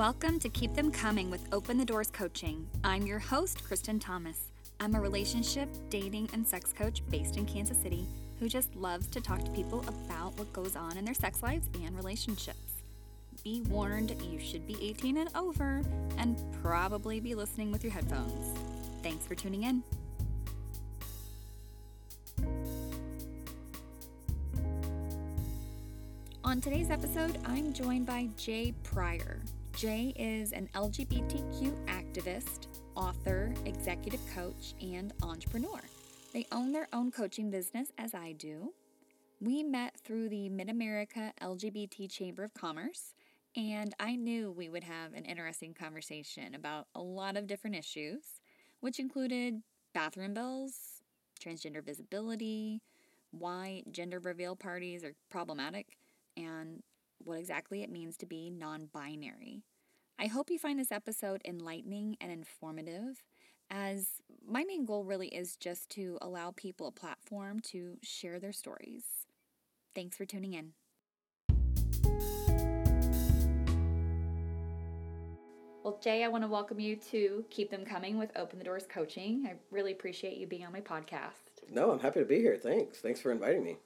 Welcome to Keep Them Coming with Open the Doors Coaching. I'm your host, Kristen Thomas. I'm a relationship, dating, and sex coach based in Kansas City who just loves to talk to people about what goes on in their sex lives and relationships. Be warned, you should be 18 and over and probably be listening with your headphones. Thanks for tuning in. On today's episode, I'm joined by Jay Pryor. Jay is an LGBTQ activist, author, executive coach, and entrepreneur. They own their own coaching business, as I do. We met through the Mid-America LGBT Chamber of Commerce, and I knew we would have an interesting conversation about a lot of different issues, which included bathroom bills, transgender visibility, why gender reveal parties are problematic, and what exactly it means to be non-binary. I hope you find this episode enlightening and informative, as my main goal really is just to allow people a platform to share their stories. Thanks for tuning in. Well, Jay, I want to welcome you to Keep Them Coming with Open the Doors Coaching. I really appreciate you being on my podcast. No, I'm happy to be here. Thanks for inviting me.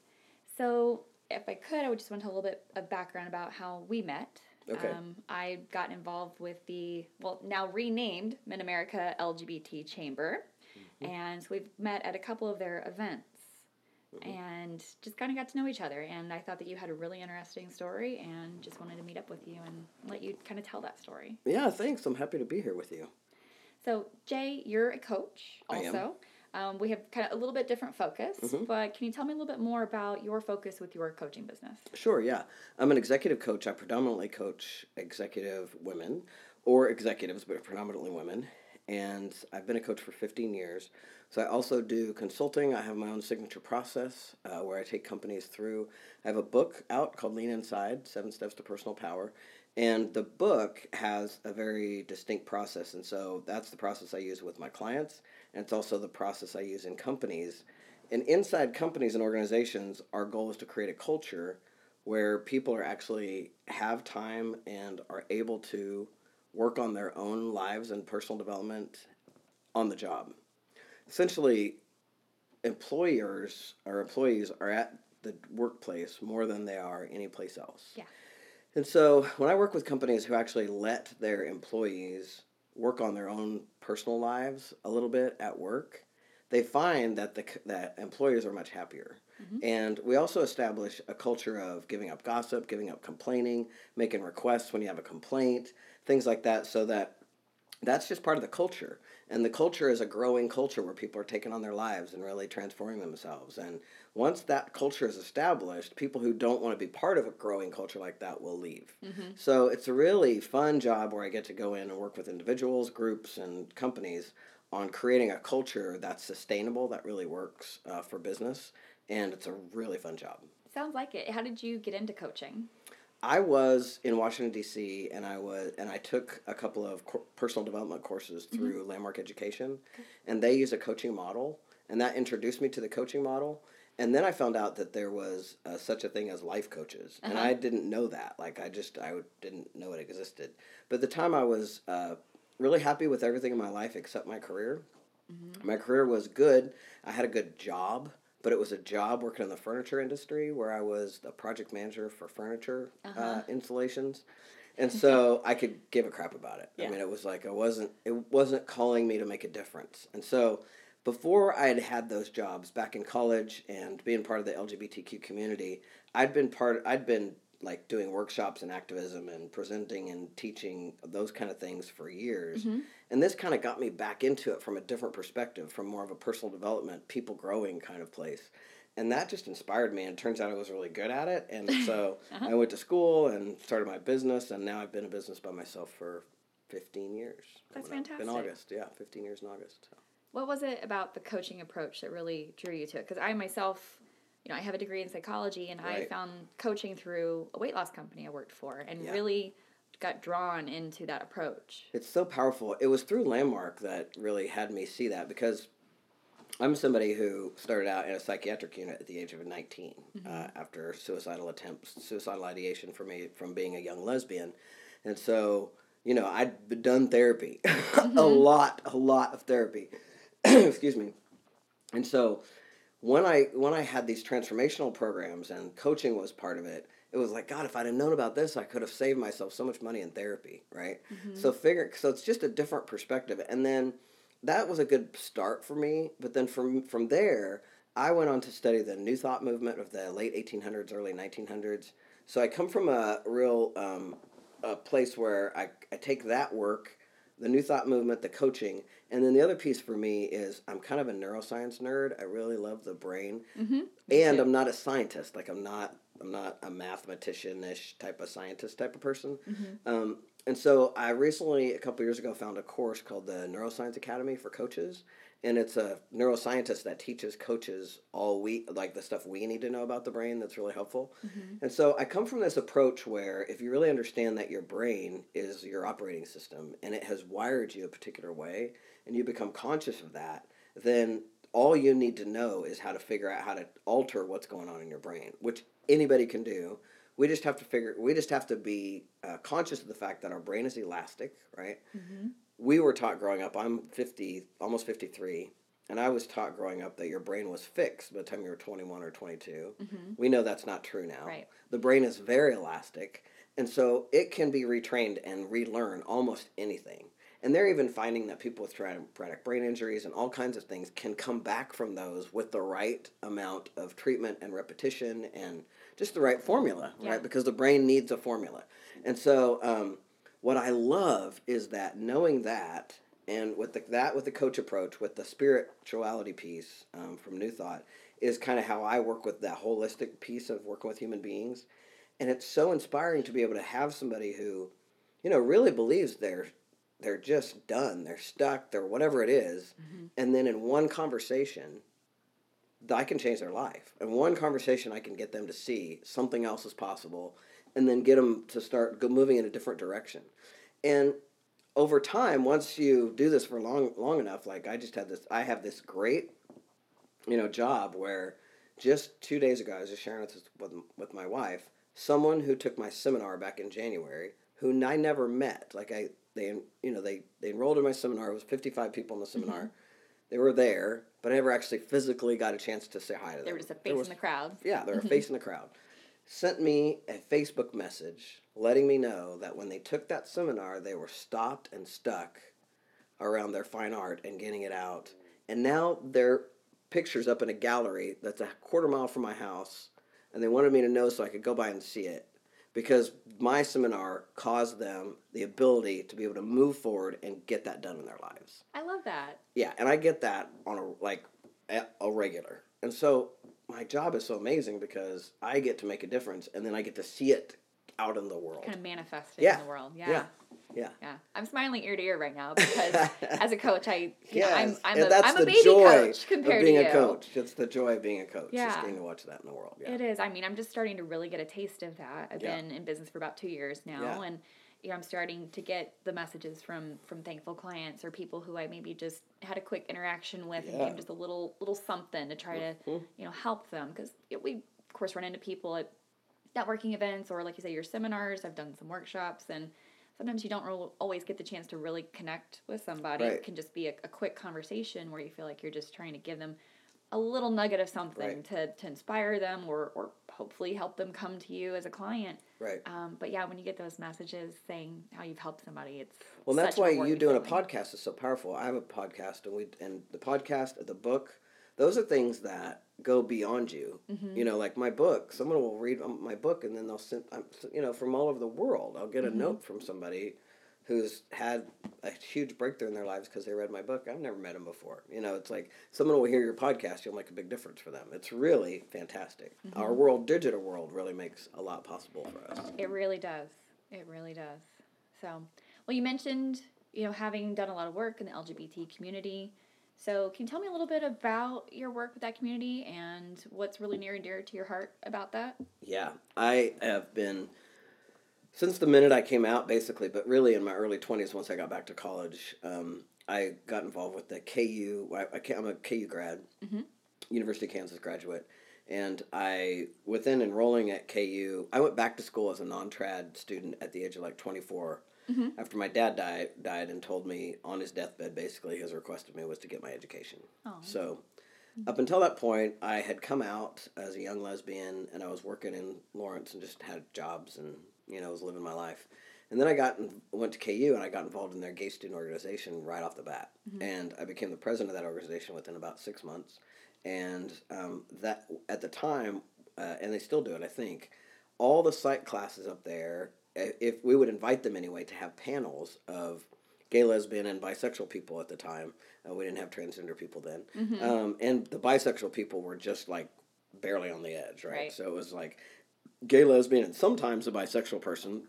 So, if I could, I would just want to tell a little bit of background about how we met. Okay. I got involved with the, well, now renamed Mid-America LGBT Chamber. Mm-hmm. And so we've met at a couple of their events. Mm-hmm. And just kind of got to know each other. And I thought that you had a really interesting story and just wanted to meet up with you and let you kind of tell that story. Yeah, thanks. I'm happy to be here with you. So, Jay, you're a coach also. I am. We have kind of a little bit different focus, mm-hmm. but can you tell me a little bit more about your focus with your coaching business? Sure, yeah. I'm an executive coach. I predominantly coach executive women, or executives, but predominantly women, and I've been a coach for 15 years. So I also do consulting. I have my own signature process where I take companies through. I have a book out called Lean Inside: 7 Steps to Personal Power, and the book has a very distinct process, and so that's the process I use with my clients, and it's also the process I use in companies. And inside companies and organizations, our goal is to create a culture where people are actually have time and are able to work on their own lives and personal development on the job. Essentially, employees are at the workplace more than they are anyplace else. Yeah. And so when I work with companies who actually let their employees work on their own personal lives a little bit at work, they find that that employers are much happier. Mm-hmm. And we also establish a culture of giving up gossip, giving up complaining, making requests when you have a complaint, things like that, so that that's just part of the culture. And the culture is a growing culture where people are taking on their lives and really transforming themselves. And once that culture is established, people who don't want to be part of a growing culture like that will leave. Mm-hmm. So it's a really fun job where I get to go in and work with individuals, groups, and companies on creating a culture that's sustainable, that really works for business. And it's a really fun job. Sounds like it. How did you get into coaching? I was in Washington, D.C., and I took a couple of personal development courses through mm-hmm. Landmark Education, and they use a coaching model, and that introduced me to the coaching model, and then I found out that there was such a thing as life coaches, uh-huh. and I didn't know that. Like, I didn't know it existed. But at the time, I was really happy with everything in my life except my career. Mm-hmm. My career was good. I had a good job. But it was a job working in the furniture industry where I was the project manager for furniture uh-huh. Installations. And so I could give a crap about it. Yeah. I mean, it was like it wasn't calling me to make a difference. And so before I had had those jobs back in college and being part of the LGBTQ community, I'd been like doing workshops and activism and presenting and teaching those kind of things for years. Mm-hmm. And this kind of got me back into it from a different perspective, from more of a personal development, people growing kind of place. And that just inspired me, and it turns out I was really good at it. And so uh-huh. I went to school and started my business, and now I've been a business by myself for 15 years. That's fantastic. In August, yeah, 15 years in August. So. What was it about the coaching approach that really drew you to it? Because I myself, you know, I have a degree in psychology, and right. I found coaching through a weight loss company I worked for, and yeah. really got drawn into that approach. It's so powerful. It was through Landmark that really had me see that, because I'm somebody who started out in a psychiatric unit at the age of 19 mm-hmm. After suicidal ideation for me from being a young lesbian. And so you know, I'd done therapy, mm-hmm. a lot of therapy, excuse me. And so when I had these transformational programs and coaching was part of it, it was like, God, if I'd have known about this, I could have saved myself so much money in therapy, right? Mm-hmm. So it's just a different perspective. And then that was a good start for me. But then from there, I went on to study the New Thought Movement of the late 1800s, early 1900s. So I come from a real a place where I take that work, the New Thought Movement, the coaching, and then the other piece for me is I'm kind of a neuroscience nerd. I really love the brain. Mm-hmm. And I'm not a scientist. Like I'm not a mathematician-ish type of scientist type of person. Mm-hmm. And so I recently, a couple years ago, found a course called the Neuroscience Academy for Coaches. And it's a neuroscientist that teaches coaches all week, like the stuff we need to know about the brain that's really helpful. Mm-hmm. And so I come from this approach where if you really understand that your brain is your operating system and it has wired you a particular way and you become conscious of that, then all you need to know is how to figure out how to alter what's going on in your brain, which anybody can do. We just have to be conscious of the fact that our brain is elastic, right? Mm-hmm. We were taught growing up, I'm 50, almost 53, and I was taught growing up that your brain was fixed by the time you were 21 or 22. Mm-hmm. We know that's not true now. Right. The brain is very elastic, and so it can be retrained and relearn almost anything. And they're even finding that people with traumatic brain injuries and all kinds of things can come back from those with the right amount of treatment and repetition and just the right formula, yeah. right? Because the brain needs a formula. And so... what I love is that knowing that, and with the coach approach, with the spirituality piece from New Thought, is kind of how I work with that holistic piece of working with human beings. And it's so inspiring to be able to have somebody who, you know, really believes they're just done, they're stuck, they're whatever it is. Mm-hmm. And then in one conversation, I can change their life. In one conversation, I can get them to see something else is possible, and then get them to start moving in a different direction. And over time, once you do this for long enough, like I have this great, you know, job where just 2 days ago, I was just sharing this with my wife, someone who took my seminar back in January, who I never met. Like they enrolled in my seminar. It was 55 people in the seminar. Mm-hmm. They were there, but I never actually physically got a chance to say hi to them. They were just a face in the crowd. Yeah, they were a face in the crowd. Sent me a Facebook message letting me know that when they took that seminar, they were stopped and stuck around their fine art and getting it out. And now their picture's up in a gallery that's a quarter mile from my house, and they wanted me to know so I could go by and see it because my seminar caused them the ability to be able to move forward and get that done in their lives. I love that. Yeah, and I get that on a regular. And so... my job is so amazing because I get to make a difference and then I get to see it out in the world. Kind of manifest it in the world. Yeah. I'm smiling ear to ear right now because as a coach, I'm a baby coach compared to you. That's the joy of being a coach. It's the joy of being a coach. Yeah. Just getting to watch that in the world. Yeah. It is. I mean, I'm just starting to really get a taste of that. I've been in business for about 2 years now and I'm starting to get the messages from thankful clients or people who I maybe just had a quick interaction with and gave just a little something to try to, you know, help them. Because we, of course, run into people at networking events or, like you say, your seminars. I've done some workshops. And sometimes you don't always get the chance to really connect with somebody. Right. It can just be a quick conversation where you feel like you're just trying to give them a little nugget of something to inspire them or hopefully help them come to you as a client. Right. But yeah, when you get those messages saying how you've helped somebody, it's well, that's why you doing a podcast is so powerful. I have a podcast and the podcast, the book, those are things that go beyond you. Mm-hmm. You know, like my book, someone will read my book and then they'll send, you know, from all over the world, I'll get a note from somebody who's had a huge breakthrough in their lives because they read my book. I've never met them before. You know, it's like someone will hear your podcast, you'll make a big difference for them. It's really fantastic. Mm-hmm. Our world, digital world, really makes a lot possible for us. It really does. It really does. So, well, you mentioned, you know, having done a lot of work in the LGBT community. So can you tell me a little bit about your work with that community and what's really near and dear to your heart about that? Yeah, I have been... since the minute I came out, basically, but really in my early 20s, once I got back to college, I got involved with the KU. I'm a KU grad, University of Kansas graduate, and within enrolling at KU, I went back to school as a non-trad student at the age of like 24 mm-hmm. after my dad died and told me on his deathbed, basically his request of me was to get my education. Oh. So up until that point, I had come out as a young lesbian, and I was working in Lawrence and just had jobs and, you know, was living my life. And then I went to KU, and I got involved in their gay student organization right off the bat. Mm-hmm. And I became the president of that organization within about 6 months. And that at the time, and they still do it, I think, all the psych classes up there, if we would invite them anyway to have panels of gay, lesbian, and bisexual people at the time. We didn't have transgender people then. Mm-hmm. And the bisexual people were just, like, barely on the edge, right? So it was, like, gay, lesbian, and sometimes a bisexual person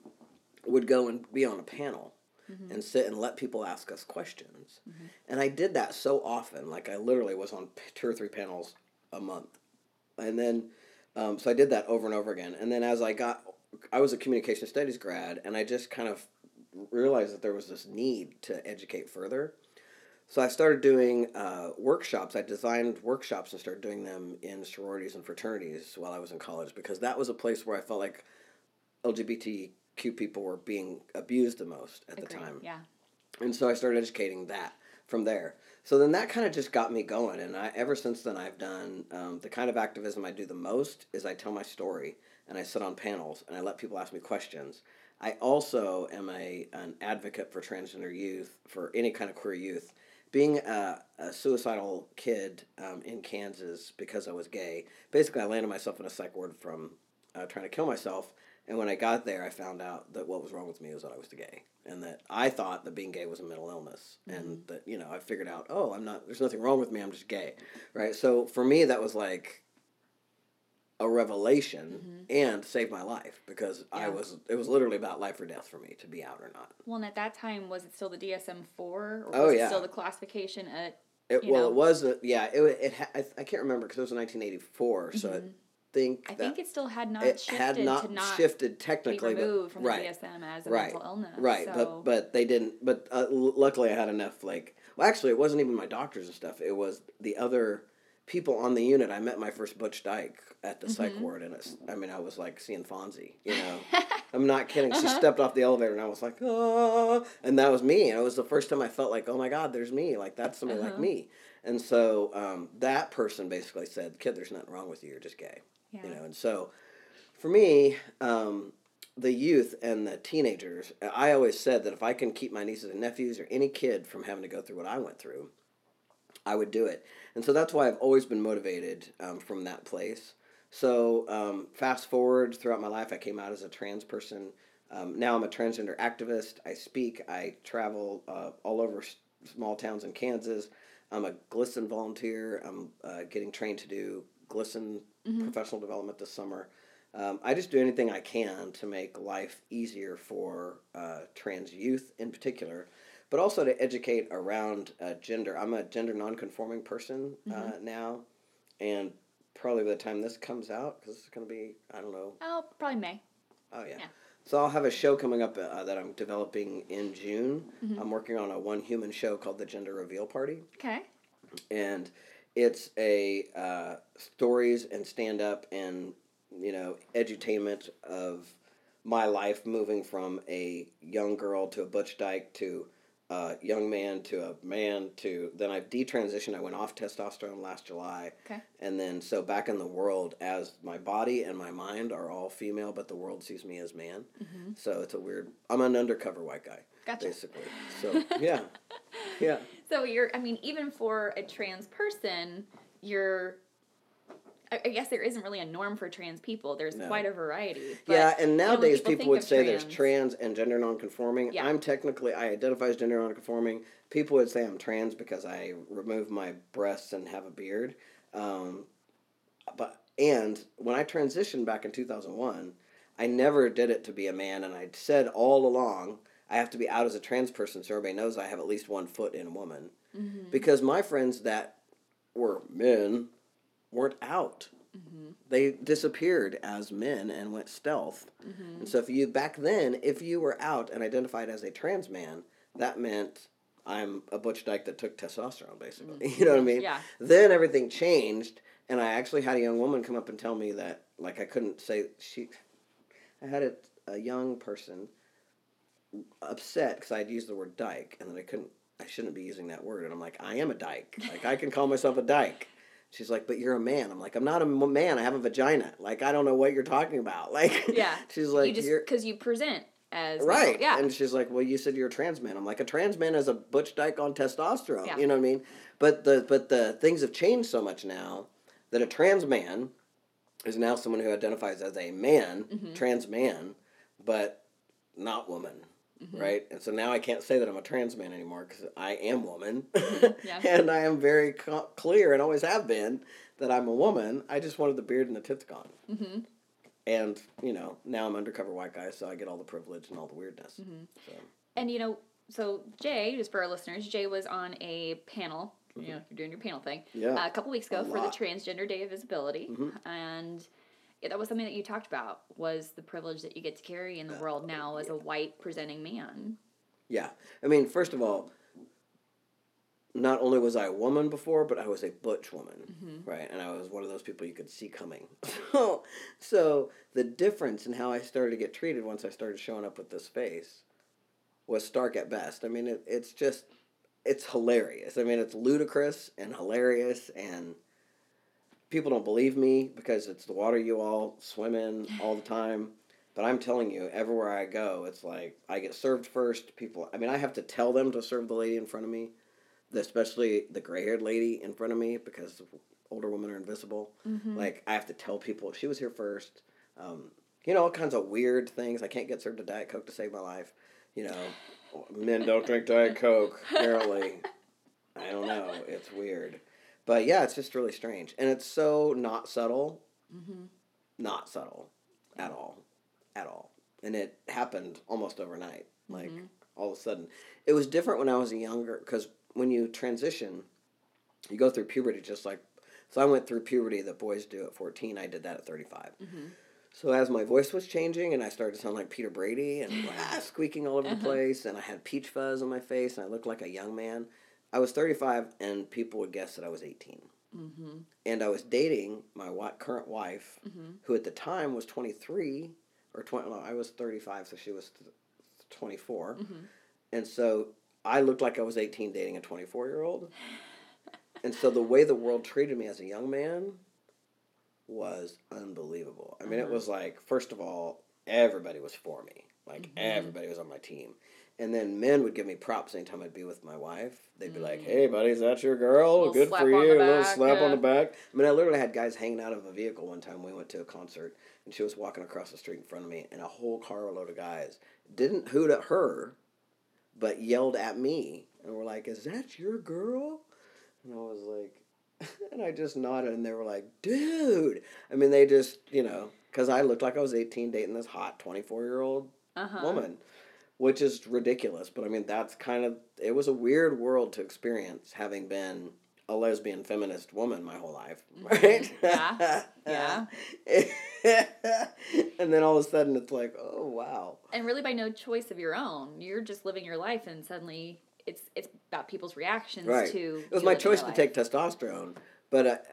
would go and be on a panel mm-hmm. and sit and let people ask us questions. Mm-hmm. And I did that so often. Like, I literally was on 2 or 3 panels a month. And then, so I did that over and over again. And then as I was a communication studies grad, and I just kind of realized that there was this need to educate further. So I started doing workshops. I designed workshops and started doing them in sororities and fraternities while I was in college, because that was a place where I felt like LGBTQ people were being abused the most at the time. Yeah. And so I started educating that from there. So then that kind of just got me going, and ever since then I've done the kind of activism I do the most is I tell my story, and I sit on panels, and I let people ask me questions. I also am an advocate for transgender youth, for any kind of queer youth. Being a suicidal kid in Kansas because I was gay, basically I landed myself in a psych ward from trying to kill myself. And when I got there, I found out that what was wrong with me was that I was gay, and that I thought that being gay was a mental illness, mm-hmm. and that, you know, I figured out, oh, I'm not, there's nothing wrong with me, I'm just gay, right? So for me, that was like a revelation, mm-hmm. and saved my life, because it was literally about life or death for me to be out or not. Well, and at that time, was it still the DSM-4, or was it still the classification at, it was, I can't remember, because it was 1984, so mm-hmm. I think it still had not shifted. It had not shifted technically, be removed from the DSM as a mental illness. Right, so. but they didn't. But luckily, I had enough. Like, well, actually, it wasn't even my doctors and stuff. It was the other people on the unit. I met my first Butch Dyke at the mm-hmm. psych ward, and I was like seeing Fonzie. You know, I'm not kidding. She stepped off the elevator, and I was like, oh, and that was me. And it was the first time I felt like, oh my God, there's me. Like, that's somebody like me. And so that person basically said, kid, there's nothing wrong with you. You're just gay. Yeah. You know, and so for me, the youth and the teenagers, I always said that if I can keep my nieces and nephews or any kid from having to go through what I went through, I would do it. And so that's why I've always been motivated from that place. So fast forward throughout my life, I came out as a trans person. Now I'm a transgender activist. I speak. I travel all over small towns in Kansas. I'm a GLSEN volunteer. I'm getting trained to do GLSEN mm-hmm. professional development this summer. I just do anything I can to make life easier for trans youth in particular, but also to educate around gender. I'm a gender non-conforming person mm-hmm. now, and probably by the time this comes out, because it's going to be, I don't know. Oh, probably May. Oh, yeah. So I'll have a show coming up that I'm developing in June. Mm-hmm. I'm working on a one-human show called The Gender Reveal Party. Okay. And it's a stories and stand-up and, you know, edutainment of my life, moving from a young girl to a Butch Dyke to a young man to a man to... Then I detransitioned. I went off testosterone last July. Okay. And then, so back in the world, as my body and my mind are all female, but the world sees me as man. Mm-hmm. So it's a weird... I'm an undercover white guy, basically. So, yeah. Yeah. So even for a trans person, I guess there isn't really a norm for trans people. There's quite a variety. Yeah, and nowadays people would say there's trans and gender nonconforming. Yeah. I'm technically, I identify as gender nonconforming. People would say I'm trans because I remove my breasts and have a beard. And when I transitioned back in 2001, I never did it to be a man, and I'd said all along, I have to be out as a trans person so everybody knows I have at least one foot in a woman. Mm-hmm. Because my friends that were men weren't out. Mm-hmm. They disappeared as men and went stealth. Mm-hmm. And so if you were out and identified as a trans man, that meant I'm a Butch Dyke that took testosterone, basically. Mm-hmm. You know what I mean? Yeah. Then everything changed, and I actually had a young woman come up and tell me that, like, I couldn't say... I had a young person... upset because I'd used the word dyke, and then I shouldn't be using that word. And I'm like, I am a dyke. Like, I can call myself a dyke. She's like, but you're a man. I'm like, I'm not a man. I have a vagina. Like, I don't know what you're talking about. Like, yeah. She's like, because you present as right. Yeah. And she's like, well, you said you're a trans man. I'm like, a trans man is a butch dyke on testosterone. Yeah. You know what I mean? But the things have changed so much now that a trans man is now someone who identifies as a man, mm-hmm. trans man, but not woman. Mm-hmm. Right? And so now I can't say that I'm a trans man anymore because I am woman. Yeah. And I am very clear and always have been that I'm a woman. I just wanted the beard and the tits gone. Mm-hmm. And, you know, now I'm undercover white guy, so I get all the privilege and all the weirdness. Mm-hmm. So. And, you know, so Jay, just for our listeners, Jay was on a panel. Mm-hmm. You know, you're doing your panel thing. Yeah. A couple weeks ago for the Transgender Day of Visibility. Mm-hmm. And... yeah, that was something that you talked about, was the privilege that you get to carry in the world now as a white presenting man. Yeah. I mean, first of all, not only was I a woman before, but I was a butch woman, mm-hmm. right? And I was one of those people you could see coming. So the difference in how I started to get treated once I started showing up with this face was stark at best. I mean, it's just, it's hilarious. I mean, it's ludicrous and hilarious, and people don't believe me because it's the water you all swim in all the time. But I'm telling you, everywhere I go, it's like I get served first. People, I mean, I have to tell them to serve the lady in front of me, especially the gray-haired lady in front of me, because older women are invisible. Mm-hmm. Like, I have to tell people she was here first. You know, all kinds of weird things. I can't get served a Diet Coke to save my life. You know, men don't drink Diet Coke, apparently. I don't know. It's weird. But yeah, it's just really strange. And it's so not subtle. Mm-hmm. Not subtle at all. At all. And it happened almost overnight. Like, mm-hmm. all of a sudden. It was different when I was younger, because when you transition, you go through puberty just like... So I went through puberty that boys do at 14. I did that at 35. Mm-hmm. So as my voice was changing, and I started to sound like Peter Brady, and squeaking all over the place, and I had peach fuzz on my face, and I looked like a young man... I was 35, and people would guess that I was 18. Mm-hmm. And I was dating my current wife, mm-hmm. who at the time was 23, or 20. No, I was 35, so she was 24. Mm-hmm. And so I looked like I was 18 dating a 24-year-old. And so the way the world treated me as a young man was unbelievable. I mean, it was like, first of all, everybody was for me. Like, mm-hmm. everybody was on my team. And then men would give me props anytime I'd be with my wife. They'd be like, hey, buddy, is that your girl? Good for you. A little slap on the back. I mean, I literally had guys hanging out of a vehicle one time. We went to a concert, and she was walking across the street in front of me, and a whole carload of guys didn't hoot at her, but yelled at me. And were like, is that your girl? And I was like, and I just nodded, and they were like, dude. I mean, they just, you know, because I looked like I was 18 dating this hot 24-year-old woman. Which is ridiculous, but I mean, that's kind of, it was a weird world to experience, having been a lesbian feminist woman my whole life, right? Yeah, yeah. And then all of a sudden it's like, oh, wow. And really by no choice of your own. You're just living your life, and suddenly it's about people's reactions to... It was my choice to take testosterone, but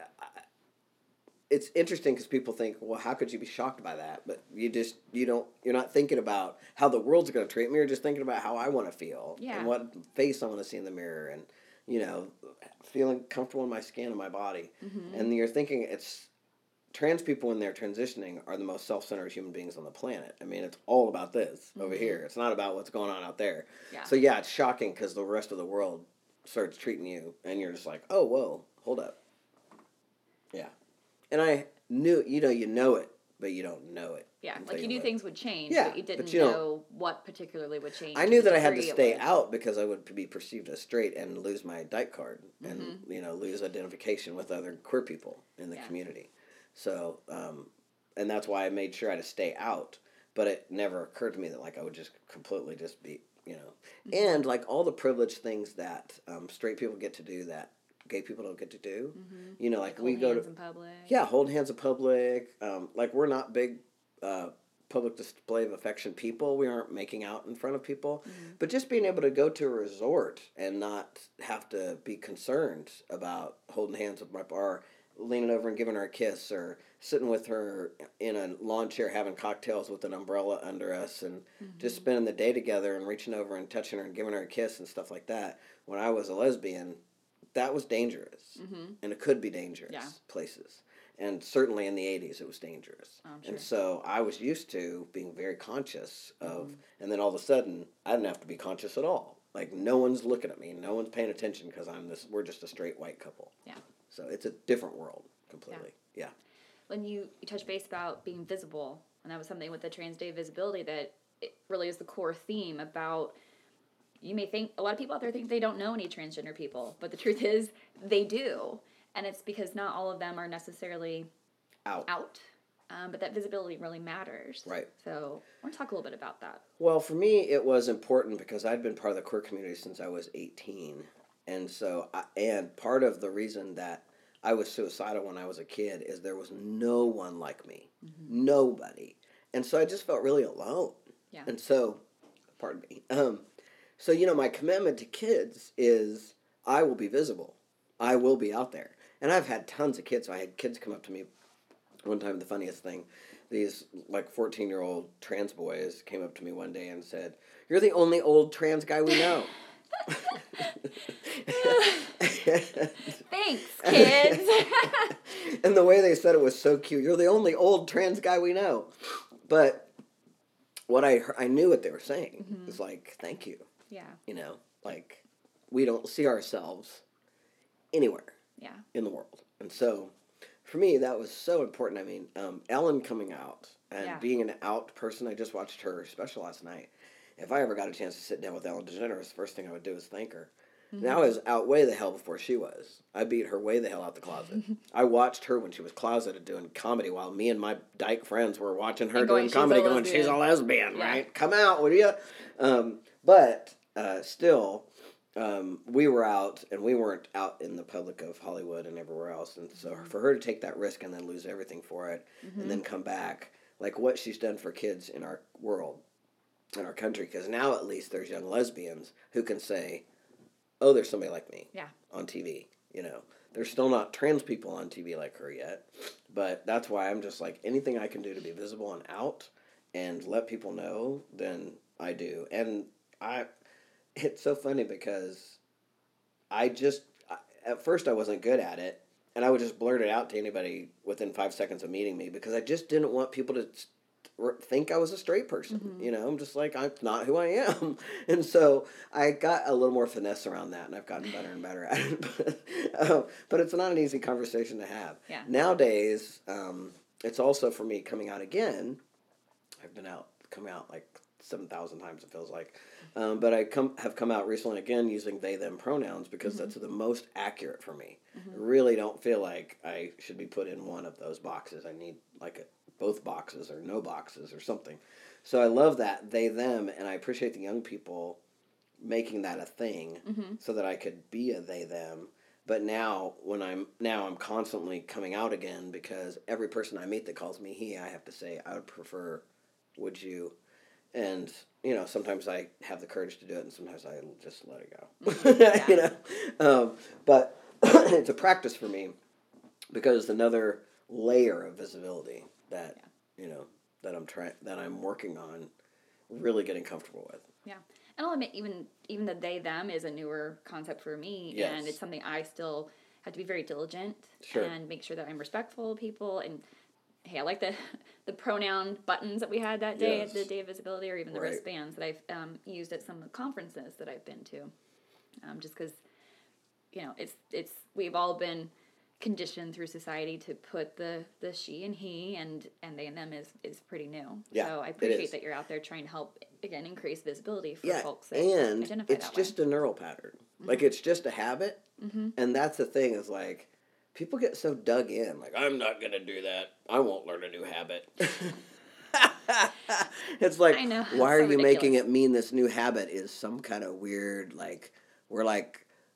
it's interesting because people think, well, how could you be shocked by that? But you're not thinking about how the world's going to treat me. You're just thinking about how I want to feel and what face I want to see in the mirror, and, you know, feeling comfortable in my skin and my body. Mm-hmm. And you're thinking trans people when they're transitioning are the most self-centered human beings on the planet. I mean, it's all about this over here. It's not about what's going on out there. Yeah. So yeah, it's shocking because the rest of the world starts treating you and you're just like, oh, whoa, hold up. Yeah. And I knew, you know it, but you don't know it. Yeah, like you knew things would change, but you didn't know what particularly would change. I knew that I had to stay out because I would be perceived as straight and lose my dyke card and, lose identification with other queer people in the community. So, and that's why I made sure I had to stay out, but it never occurred to me that, like, I would just completely just be, you know. Mm-hmm. And, like, all the privileged things that straight people get to do that gay people don't get to do, you know, like we go to hold hands in public. Like, we're not big public display of affection people. We aren't making out in front of people, but just being able to go to a resort and not have to be concerned about holding hands with my bar leaning over and giving her a kiss, or sitting with her in a lawn chair having cocktails with an umbrella under us, and mm-hmm. just spending the day together and reaching over and touching her and giving her a kiss and stuff like that. When I was a lesbian, that was dangerous, mm-hmm. and it could be dangerous places. And certainly in the 80s, it was dangerous. Oh, sure. And so I was used to being very conscious of, mm-hmm. and then all of a sudden, I didn't have to be conscious at all. Like, no one's looking at me. No one's paying attention because we're just a straight white couple. Yeah. So it's a different world completely. Yeah. When you touch base about being visible, and that was something with the Trans Day Visibility that it really is the core theme about. You may think, a lot of people out there think they don't know any transgender people, but the truth is they do. And it's because not all of them are necessarily out. But that visibility really matters. Right. So I want to talk a little bit about that. Well, for me, it was important because I'd been part of the queer community since I was 18. And so, and part of the reason that I was suicidal when I was a kid is there was no one like me. Mm-hmm. Nobody. And so I just felt really alone. Yeah. And so, pardon me. So, my commitment to kids is I will be visible. I will be out there. And I've had tons of kids. I had kids come up to me one time, the funniest thing. These, 14-year-old trans boys came up to me one day and said, "You're the only old trans guy we know." Thanks, kids. And the way they said it was so cute. "You're the only old trans guy we know." But what I knew what they were saying. Mm-hmm. It's thank you. Yeah. We don't see ourselves anywhere in the world. And so, for me, that was so important. I mean, Ellen coming out and being an out person, I just watched her special last night. If I ever got a chance to sit down with Ellen DeGeneres, the first thing I would do is thank her. Mm-hmm. Now I was out way the hell before she was. I beat her way the hell out the closet. I watched her when she was closeted doing comedy while me and my dyke friends were watching her doing comedy going, "She's a lesbian, right? Come out, will you?" But we were out, and we weren't out in the public of Hollywood and everywhere else. And so for her to take that risk and then lose everything for it, mm-hmm. and then come back, what she's done for kids in our world, in our country, because now at least there's young lesbians who can say, "Oh, there's somebody like me on TV." There's still not trans people on TV like her yet, but that's why I'm just anything I can do to be visible and out and let people know, then I do. And it's so funny because at first I wasn't good at it, and I would just blurt it out to anybody within 5 seconds of meeting me because I just didn't want people to think I was a straight person. Mm-hmm. I'm just I'm not who I am. And so I got a little more finesse around that, and I've gotten better and better at it. But it's not an easy conversation to have. Yeah. Nowadays, it's also for me coming out again. I've been out, coming out 7,000 times, it feels like. But I have come out recently again using they, them pronouns because mm-hmm. that's the most accurate for me. Mm-hmm. I really don't feel like I should be put in one of those boxes. I need both boxes or no boxes or something. So I love that, they, them, and I appreciate the young people making that a thing mm-hmm. so that I could be a they, them. But now, I'm constantly coming out again because every person I meet that calls me he, I have to say, I would prefer, would you... And, sometimes I have the courage to do it, and sometimes I just let it go. Mm-hmm. Yeah. But it's a practice for me because it's another layer of visibility that, that I'm working on really getting comfortable with. Yeah. And I'll admit, even the they, them is a newer concept for me, yes. and it's something I still have to be very diligent and make sure that I'm respectful of people, and hey, I like the pronoun buttons that we had that day at the Day of Visibility, or even the wristbands that I've used at some conferences that I've been to. Just because, it's we've all been conditioned through society to put the she and he and they and them is pretty new. Yeah, so I appreciate that you're out there trying to help, again, increase visibility for folks that identify that way. And it's just a neural pattern. Mm-hmm. It's just a habit. Mm-hmm. And that's the thing is people get so dug in, I'm not going to do that. I won't learn a new habit. It's I know. Why are you making it mean this new habit is some kind of weird, we're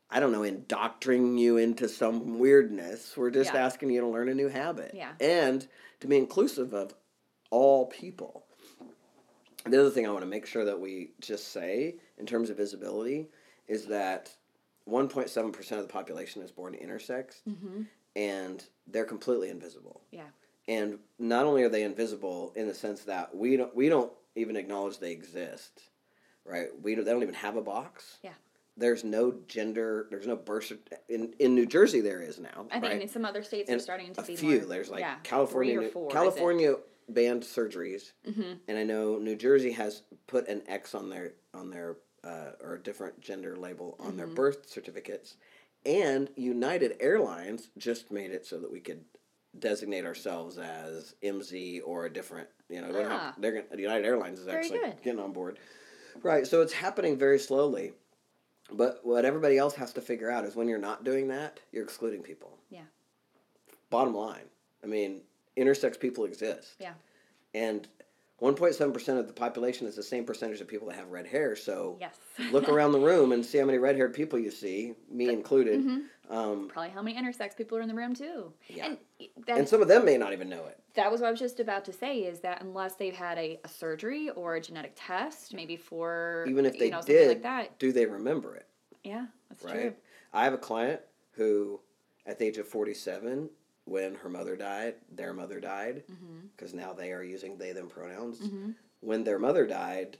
I don't know, indoctrinating you into some weirdness. We're just asking you to learn a new habit. Yeah. And to be inclusive of all people. The other thing I want to make sure that we just say in terms of visibility is that 1.7% of the population is born intersex, mm-hmm. and they're completely invisible. Yeah. And not only are they invisible in the sense that we don't even acknowledge they exist, right? They don't even have a box. Yeah. There's no gender. There's no birth in New Jersey. There is now. I think in some other states are starting to be a few. More, there's like California banned surgeries, mm-hmm. and I know New Jersey has put an X on their or a different gender label on mm-hmm. their birth certificates, and United Airlines just made it so that we could designate ourselves as MZ or a different. United Airlines is actually getting on board, right? So it's happening very slowly. But what everybody else has to figure out is when you're not doing that, you're excluding people. Yeah. Bottom line. I mean, intersex people exist. Yeah. And 1.7% of the population is the same percentage of people that have red hair. So look around the room and see how many red-haired people you see, me included. Mm-hmm. Probably how many intersex people are in the room, too. Yeah. And some of them may not even know it. That was what I was just about to say, is that unless they've had a surgery or a genetic test, maybe for, even if they did, like that, do they remember it? Yeah, that's true. I have a client who, at the age of 47... when her mother died, their mother died, because mm-hmm. now they are using they/them pronouns. Mm-hmm. When their mother died,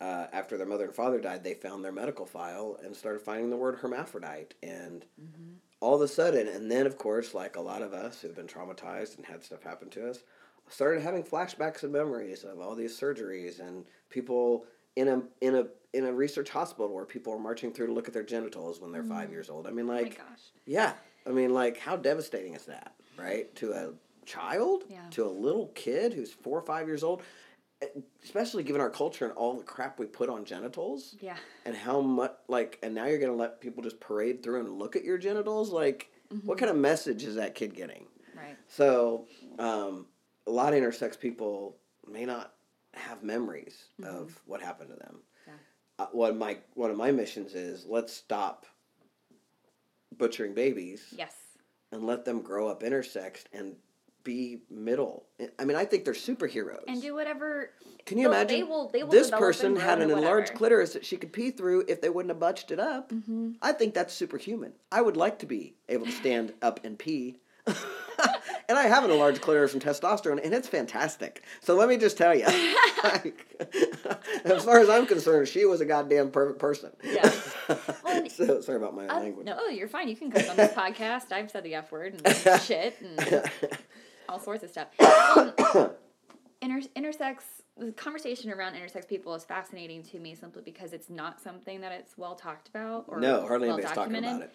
after their mother and father died, they found their medical file and started finding the word hermaphrodite. And mm-hmm. all of a sudden, and then, of course, like a lot of us who've been traumatized and had stuff happen to us, started having flashbacks and memories of all these surgeries and people in a research hospital where people are marching through to look at their genitals when they're 5 years old. I mean, like, oh my gosh. Yeah. I mean, like, how devastating is that, right? To a child? Yeah. To a little kid who's 4 or 5 years old? Especially given our culture and all the crap we put on genitals. Yeah. And how much, like, and now you're going to let people just parade through and look at your genitals? Like, mm-hmm. what kind of message is that kid getting? Right. So, a lot of intersex people may not have memories mm-hmm. of what happened to them. Yeah. One of my missions is, let's stop butchering babies, yes, and let them grow up intersexed and be middle. I mean, I think they're superheroes and do whatever. Can you imagine? They will this person had an enlarged clitoris that she could pee through if they wouldn't have butched it up. Mm-hmm. I think that's superhuman. I would like to be able to stand up and pee. And I have an enlarged clitoris and testosterone, and it's fantastic. So let me just tell you, like, as far as I'm concerned, she was a goddamn perfect person. Yeah. Well, so sorry about my language. No, you're fine. You can come on this podcast. I've said the F word and shit and all sorts of stuff. Intersex, the conversation around intersex people is fascinating to me simply because it's not something that it's well talked about or hardly anybody's talking about it.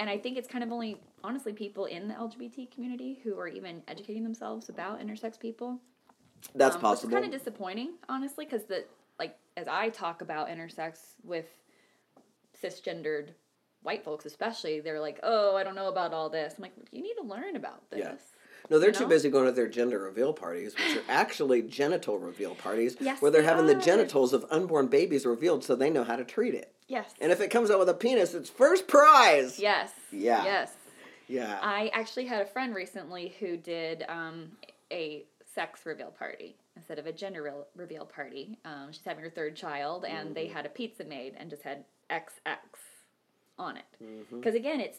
And I think it's kind of only, honestly, people in the LGBT community who are even educating themselves about intersex people. That's possible. It's kind of disappointing, honestly, because as I talk about intersex with cisgendered white folks, especially, they're like, "Oh, I don't know about all this." I'm like, "You need to learn about this." Yeah. No, they're too busy going to their gender reveal parties, which are actually genital reveal parties, where they're having the genitals of unborn babies revealed so they know how to treat it. Yes. And if it comes out with a penis, it's first prize. Yes. Yeah. Yes. Yeah. I actually had a friend recently who did a sex reveal party instead of a gender reveal party. She's having her third child, and they had a pizza made and just had XX on it. Because, again, it's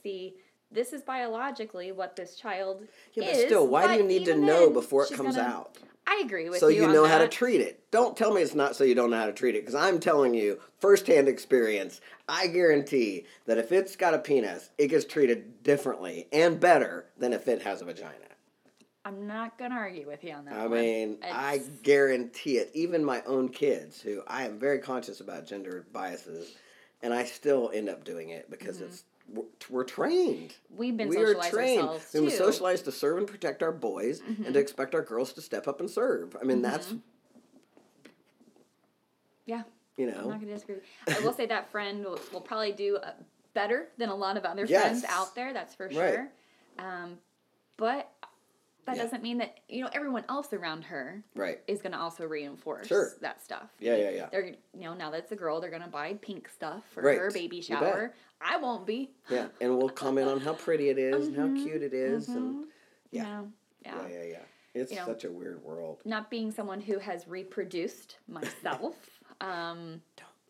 this is biologically what this child is. But still, why do you need to know before it comes out? I agree with you on that. So you know how to treat it. Don't tell me it's not so you don't know how to treat it, because I'm telling you, firsthand experience, I guarantee that if it's got a penis, it gets treated differently and better than if it has a vagina. I'm not going to argue with you on that one. I mean, I guarantee it. Even my own kids, who I am very conscious about gender biases, and I still end up doing it because it's... We're trained. We've been socialized ourselves, too. We've been socialized to serve and protect our boys and to expect our girls to step up and serve. I mean, that's... Yeah. You know. I'm not going to disagree. I will say that friend will probably do better than a lot of other friends out there, that's for sure. But that doesn't mean that, everyone else around her is going to also reinforce that stuff. Yeah. They're, now that it's a girl, they're going to buy pink stuff for her baby shower. I won't be. Yeah, and we'll comment on how pretty it is and how cute it is. And Yeah. It's such a weird world. Not being someone who has reproduced myself. Don't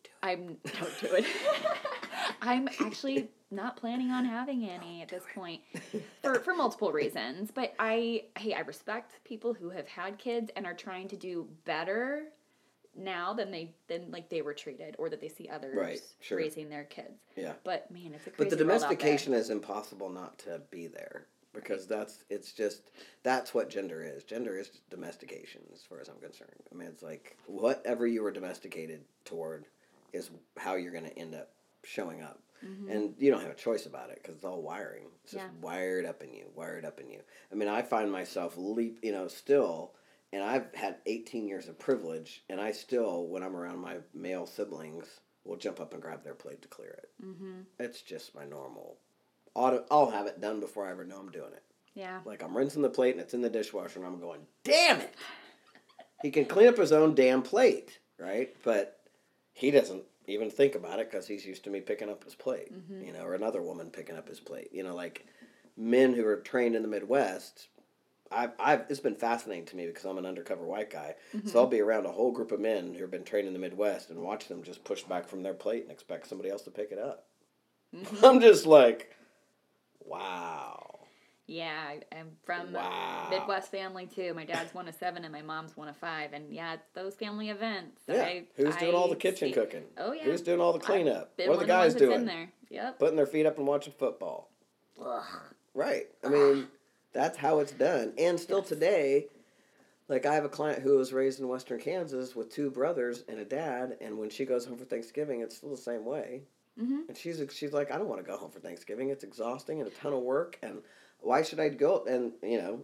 do I'm don't do it. I'm actually not planning on having any at this point for multiple reasons. But I respect people who have had kids and are trying to do better now than they were treated or that they see others raising their kids. Yeah. But man, it's a crazy. But the domestication is impossible not to be there because that's what gender is. Gender is domestication as far as I'm concerned. I mean, it's like whatever you were domesticated toward is how you're going to end up showing up. Mm-hmm. And you don't have a choice about it because it's all wiring. It's just wired up in you. I mean, I find myself still, and I've had 18 years of privilege, and I still, when I'm around my male siblings, will jump up and grab their plate to clear it. Mm-hmm. It's just my normal. I'll have it done before I ever know I'm doing it. Yeah. Like, I'm rinsing the plate, and it's in the dishwasher, and I'm going, damn it! He can clean up his own damn plate, right? But he doesn't even think about it because he's used to me picking up his plate, mm-hmm. Or another woman picking up his plate. Like, men who are trained in the Midwest... It's been fascinating to me because I'm an undercover white guy, mm-hmm. so I'll be around a whole group of men who've been trained in the Midwest and watch them just push back from their plate and expect somebody else to pick it up. Mm-hmm. I'm just like, wow. Yeah, I'm from a Midwest family too. My dad's one of seven and my mom's one of five, and it's those family events. Yeah, who's doing all the kitchen cooking? Oh yeah, who's doing all the cleanup? What are the guys doing? In there. Yep, putting their feet up and watching football. Ugh. Right. I mean. That's how it's done. And still today, like I have a client who was raised in Western Kansas with two brothers and a dad, and when she goes home for Thanksgiving, it's still the same way. Mm-hmm. And she's like, I don't want to go home for Thanksgiving. It's exhausting and a ton of work, and why should I go? And,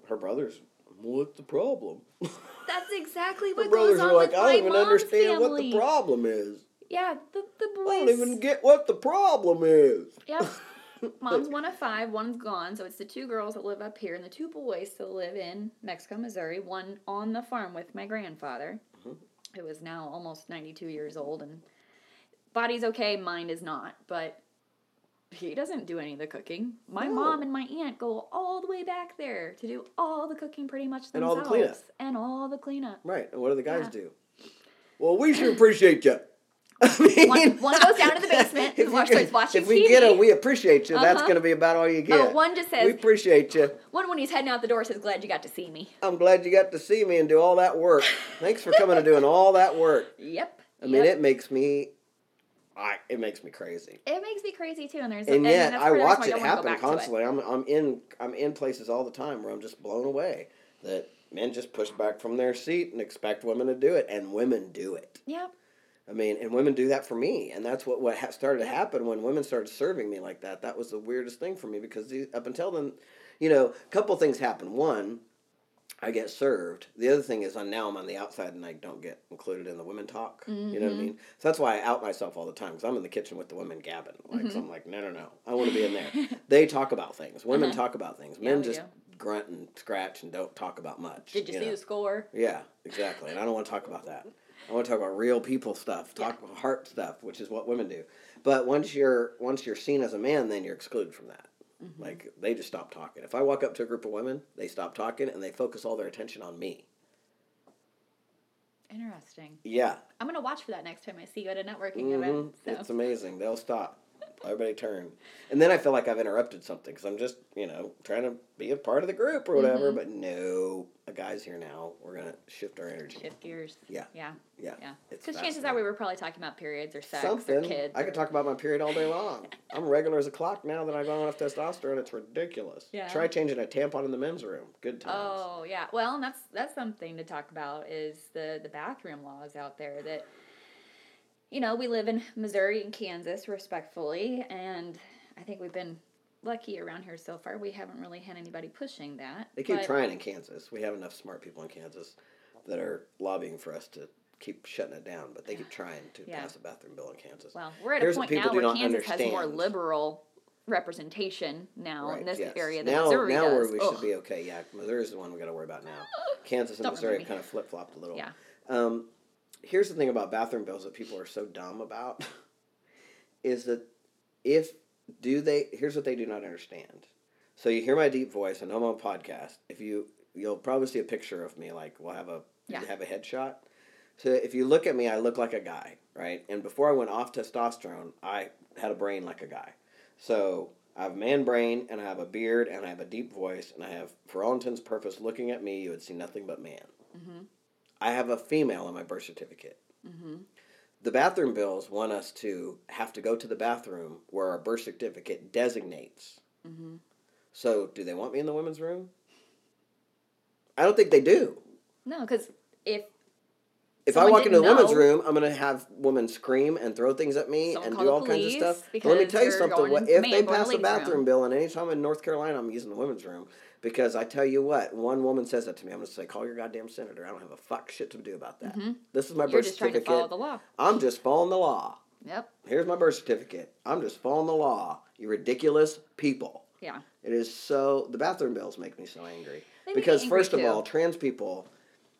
her brother's, what's the problem? That's exactly what goes on with my mom's family. Her brothers are like, I don't even understand what the problem is. Yeah, the boys. I don't even get what the problem is. Yeah. Mom's one of five, one's gone, so it's the two girls that live up here and the two boys still live in Mexico, Missouri, one on the farm with my grandfather, mm-hmm. who is now almost 92 years old, and body's okay, mind is not, but he doesn't do any of the cooking. My mom and my aunt go all the way back there to do all the cooking pretty much themselves. And all the cleanup. Right, and what do the guys do? Well, we should appreciate you. I mean, one goes down to the basement and starts watching TV. If we get a we appreciate you, that's going to be about all you get. Oh, one just says... We appreciate you. One, when he's heading out the door, says, glad you got to see me. I'm glad you got to see me and do all that work. Thanks for coming and doing all that work. Yep. I mean, it makes me crazy. It makes me crazy, too. And yet, I watch it happen constantly. I'm in places all the time where I'm just blown away that men just push back from their seat and expect women to do it, and women do it. Yep. I mean, and women do that for me, and that's what started to happen when women started serving me like that. That was the weirdest thing for me because up until then, a couple things happen. One, I get served. The other thing is now I'm on the outside and I don't get included in the women talk. Mm-hmm. You know what I mean? So that's why I out myself all the time because I'm in the kitchen with the women gabbing. Like, mm-hmm. So I'm like, no. I want to be in there. They talk about things. Women talk about things. Men grunt and scratch and don't talk about much. Did you see the score? Yeah, exactly. And I don't want to talk about that. I want to talk about real people stuff, about heart stuff, which is what women do. But once you're seen as a man, then you're excluded from that. Mm-hmm. Like, they just stop talking. If I walk up to a group of women, they stop talking, and they focus all their attention on me. Interesting. Yeah. I'm going to watch for that next time I see you at a networking event. So. It's amazing. They'll stop. Everybody turn. And then I feel like I've interrupted something, because I'm just, trying to be a part of the group or whatever, mm-hmm. but no, a guy's here now. We're going to shift our energy. Shift gears. Yeah. Because chances are we were probably talking about periods or sex or kids. I could talk about my period all day long. I'm regular as a clock now that I've gone off testosterone. It's ridiculous. Yeah. Try changing a tampon in the men's room. Good times. Oh, yeah. Well, and that's something to talk about is the bathroom laws out there that... we live in Missouri and Kansas, respectfully, and I think we've been lucky around here so far. We haven't really had anybody pushing that. They keep trying in Kansas. We have enough smart people in Kansas that are lobbying for us to keep shutting it down, but they keep trying to pass a bathroom bill in Kansas. Well, we're at a point now where Kansas has more liberal representation now in this area than Missouri does. Now we should be okay, Missouri's the one we got to worry about now. Kansas and Missouri kind of flip-flopped a little. Yeah. Here's the thing about bathroom bills that people are so dumb about is that here's what they do not understand. So you hear my deep voice and I'm on a podcast. If you'll probably see a picture of me, like we'll have a headshot. So if you look at me, I look like a guy, right? And before I went off testosterone, I had a brain like a guy. So I have man brain, and I have a beard, and I have a deep voice, and I have, for all intents and purposes, looking at me, you would see nothing but man. Mm-hmm. I have a female on my birth certificate. Mm-hmm. The bathroom bills want us to have to go to the bathroom where our birth certificate designates. Mm-hmm. So do they want me in the women's room? I don't think they do. No, because if I walk into a women's room, I'm going to have women scream and throw things at me and do all kinds of stuff. Let me tell you something. If they pass a bathroom bill, and any time in North Carolina, I'm using the women's room, because I tell you what, one woman says that to me, I'm going to say, call your goddamn senator. I don't have a fuck shit to do about that. Mm-hmm. This is my birth certificate. You're just trying to follow the law. I'm just following the law. Yep. Here's my birth certificate. I'm just following the law. You ridiculous people. Yeah. It is so... The bathroom bills make me so angry. Because first of all, trans people...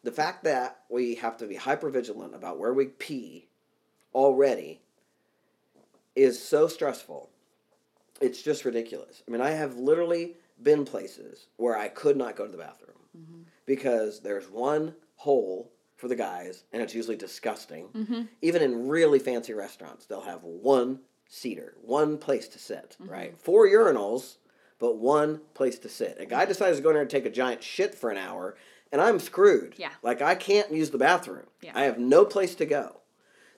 The fact that we have to be hyper-vigilant about where we pee already is so stressful. It's just ridiculous. I mean, I have literally been places where I could not go to the bathroom mm-hmm. because there's one hole for the guys, and it's usually disgusting. Mm-hmm. Even in really fancy restaurants, they'll have one seater, one place to sit, mm-hmm. right? 4 urinals, but one place to sit. A guy decides to go in there and take a giant shit for an hour, and I'm screwed. Yeah. Like, I can't use the bathroom. Yeah. I have no place to go.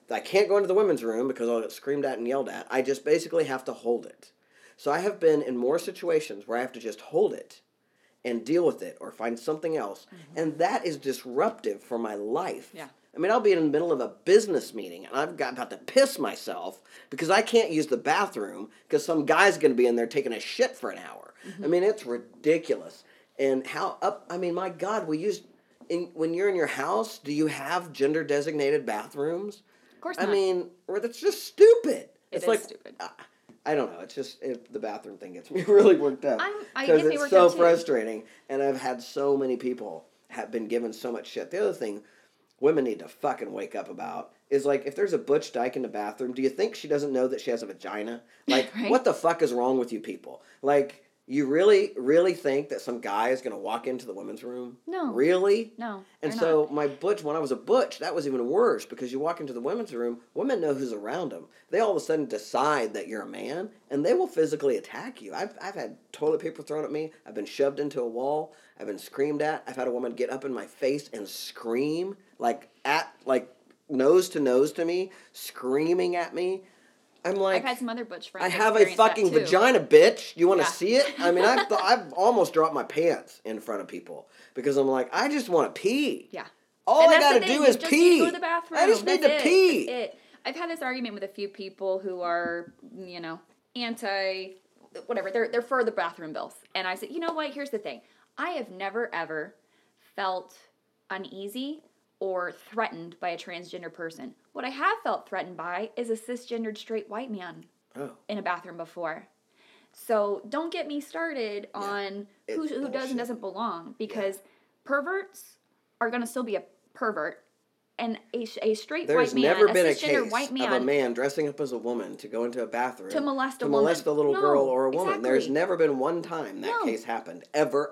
I can't go into the women's room because I'll get screamed at and yelled at. I just basically have to hold it. So I have been in more situations where I have to just hold it and deal with it or find something else. Mm-hmm. And that is disruptive for my life. Yeah. I mean, I'll be in the middle of a business meeting, and I've got about to piss myself because I can't use the bathroom because some guy's going to be in there taking a shit for an hour. Mm-hmm. I mean, it's ridiculous. And I mean, my God, when you're in your house, do you have gender-designated bathrooms? Of course not. I mean, that's just stupid. It's like, stupid. I don't know. It's just the bathroom thing gets me really worked up. Because it's so frustrating. And I've had so many people have been given so much shit. The other thing women need to fucking wake up about is, like, if there's a butch dyke in the bathroom, do you think she doesn't know that she has a vagina? Like, right? What the fuck is wrong with you people? Like... You really, really think that some guy is going to walk into the women's room? No. Really? No. And so not. When I was a butch, that was even worse, because you walk into the women's room, women know who's around them. They all of a sudden decide that you're a man, and they will physically attack you. I've had toilet paper thrown at me. I've been shoved into a wall. I've been screamed at. I've had a woman get up in my face and scream, like nose to me, screaming at me. I'm like, I've had some other butch friends. I have a fucking vagina, bitch. You want to see it? I mean, I've almost dropped my pants in front of people because I'm like, I just want to pee. Yeah. All I got to do is pee. Go to the bathroom. I just need to pee. That's it. I've had this argument with a few people who are, you know, anti, whatever. They're for the bathroom bills, and I said, you know what? Here's the thing. I have never ever felt uneasy or threatened by a transgender person. What I have felt threatened by is a cisgendered straight white man in a bathroom before. So don't get me started on who does and doesn't belong, because perverts are going to still be a pervert, and a straight white man, a cisgendered white man... There's never been a case of a man dressing up as a woman to go into a bathroom... To molest a little girl or a woman. Exactly. There's never been one time that case happened. Ever.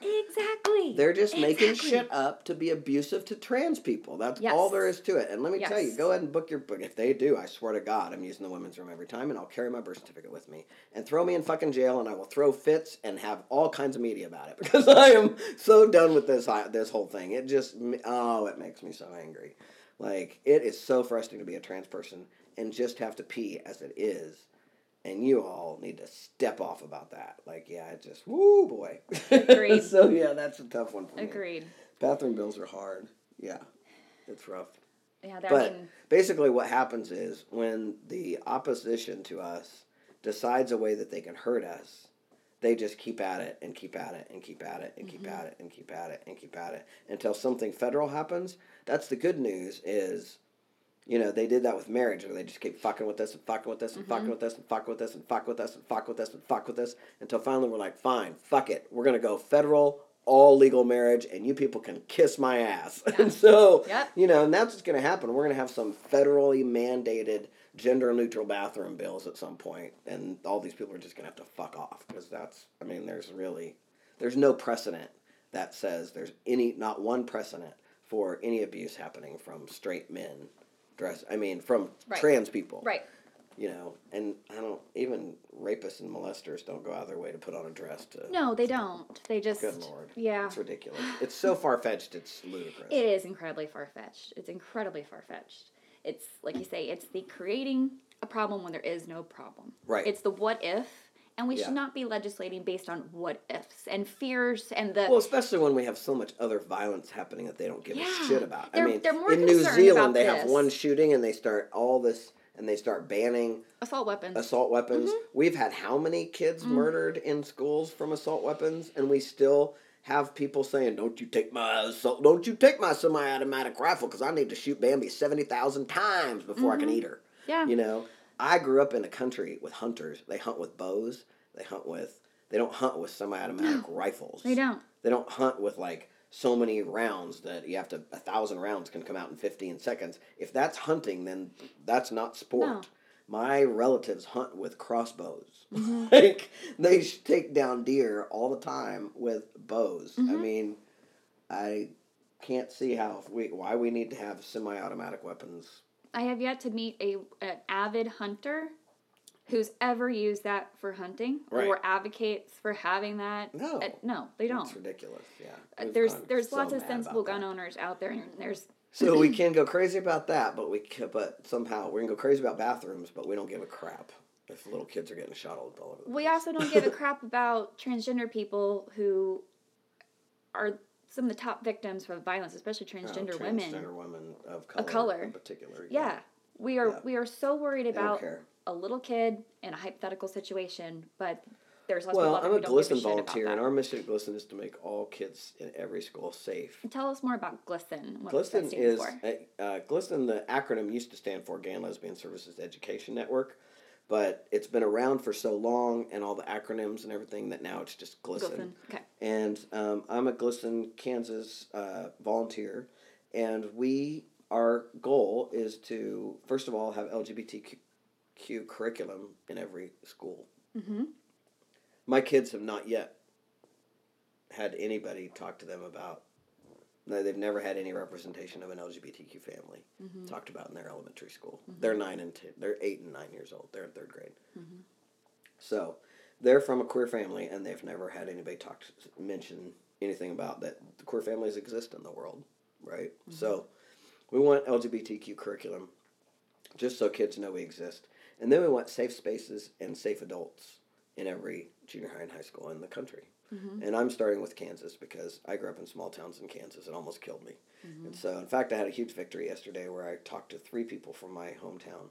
Exactly. They're just making shit up to be abusive to trans people. That's all there is to it. And let me tell you, go ahead and book your book. If they do, I swear to God, I'm using the women's room every time, and I'll carry my birth certificate with me. And throw me in fucking jail, and I will throw fits and have all kinds of media about it. Because I am so done with this whole thing. It just... Oh, it makes me so angry. Like, it is so frustrating to be a trans person and just have to pee as it is, and you all need to step off about that. Like, it just, woo boy. Agreed. So that's a tough one for me. Agreed. Bathroom bills are hard. Yeah, it's rough. Yeah, basically what happens is when the opposition to us decides a way that they can hurt us, they just keep at it and keep at it and keep at it and keep at it and keep at it and keep at it until something federal happens. That's the good news is, you know, they did that with marriage, where they just keep fucking with us and fucking with us and fucking with us and fucking with us and fucking with us and fucking with us and fucking with us until finally we're like, fine, fuck it. We're going to go federal, all legal marriage, and you people can kiss my ass. And so, you know, and that's what's going to happen. We're going to have some federally mandated gender-neutral bathroom bills at some point, and all these people are just going to have to fuck off, because that's, I mean, there's no precedent that says there's not one precedent for any abuse happening from straight men from trans people. Right. You know, and even rapists and molesters don't go out of their way to put on a dress to... No, they don't. They just... Good Lord. Yeah. It's ridiculous. It's so far-fetched, it's ludicrous. It is incredibly far-fetched. It's incredibly far-fetched. It's, like you say, it's the creating a problem when there is no problem. Right. It's the what if, and we should not be legislating based on what ifs and fears and the... Well, especially when we have so much other violence happening that they don't give a shit about. They're more concerned about this. In New Zealand, they have one shooting and they start all this... And they start banning... Assault weapons. Mm-hmm. We've had how many kids murdered in schools from assault weapons? And we still have people saying, don't you take my semi-automatic rifle because I need to shoot Bambi 70,000 times before I can eat her. Yeah. You know? I grew up in a country with hunters. They hunt with bows. They don't hunt with semi-automatic rifles. They don't. They don't hunt with, so many rounds that 1,000 rounds can come out in 15 seconds. If that's hunting, then that's not sport. No. My relatives hunt with crossbows. Mm-hmm. They take down deer all the time with bows. Mm-hmm. I can't see why we need to have semi-automatic weapons. I have yet to meet an avid hunter who's ever used that for hunting or advocates for having that. No. No, they don't. It's ridiculous, yeah. There's lots of sensible gun owners out there. And there's So we can go crazy about that, but somehow we're going to go crazy about bathrooms, but we don't give a crap if little kids are getting shot all over the place. We also don't give a crap about transgender people who are some of the top victims of violence, especially transgender women. Transgender women of color. In particular. Yeah. We are so worried about... a little kid in a hypothetical situation, but there's lots of people who don't give a shit about that. Well, I'm a GLSEN volunteer, and our mission at GLSEN is to make all kids in every school safe. Tell us more about GLSEN. GLSEN is GLSEN. The acronym used to stand for Gay and Lesbian Services Education Network, but it's been around for so long, and all the acronyms and everything that now it's just GLSEN. Okay. And I'm a GLSEN Kansas volunteer, and our goal is to first of all have LGBTQ curriculum in every school. Mm-hmm. My kids have not yet had anybody talk to them about... They've never had any representation of an LGBTQ family talked about in their elementary school. Mm-hmm. They're 9 and 10. They're 8 and 9 years old. They're in 3rd grade. Mm-hmm. So they're from a queer family, and they've never had anybody mention anything about that. The queer families exist in the world, right? Mm-hmm. So we want LGBTQ curriculum just so kids know we exist. And then we want safe spaces and safe adults in every junior high and high school in the country. Mm-hmm. And I'm starting with Kansas because I grew up in small towns in Kansas. It almost killed me. Mm-hmm. And so, in fact, I had a huge victory yesterday where I talked to 3 people from my hometown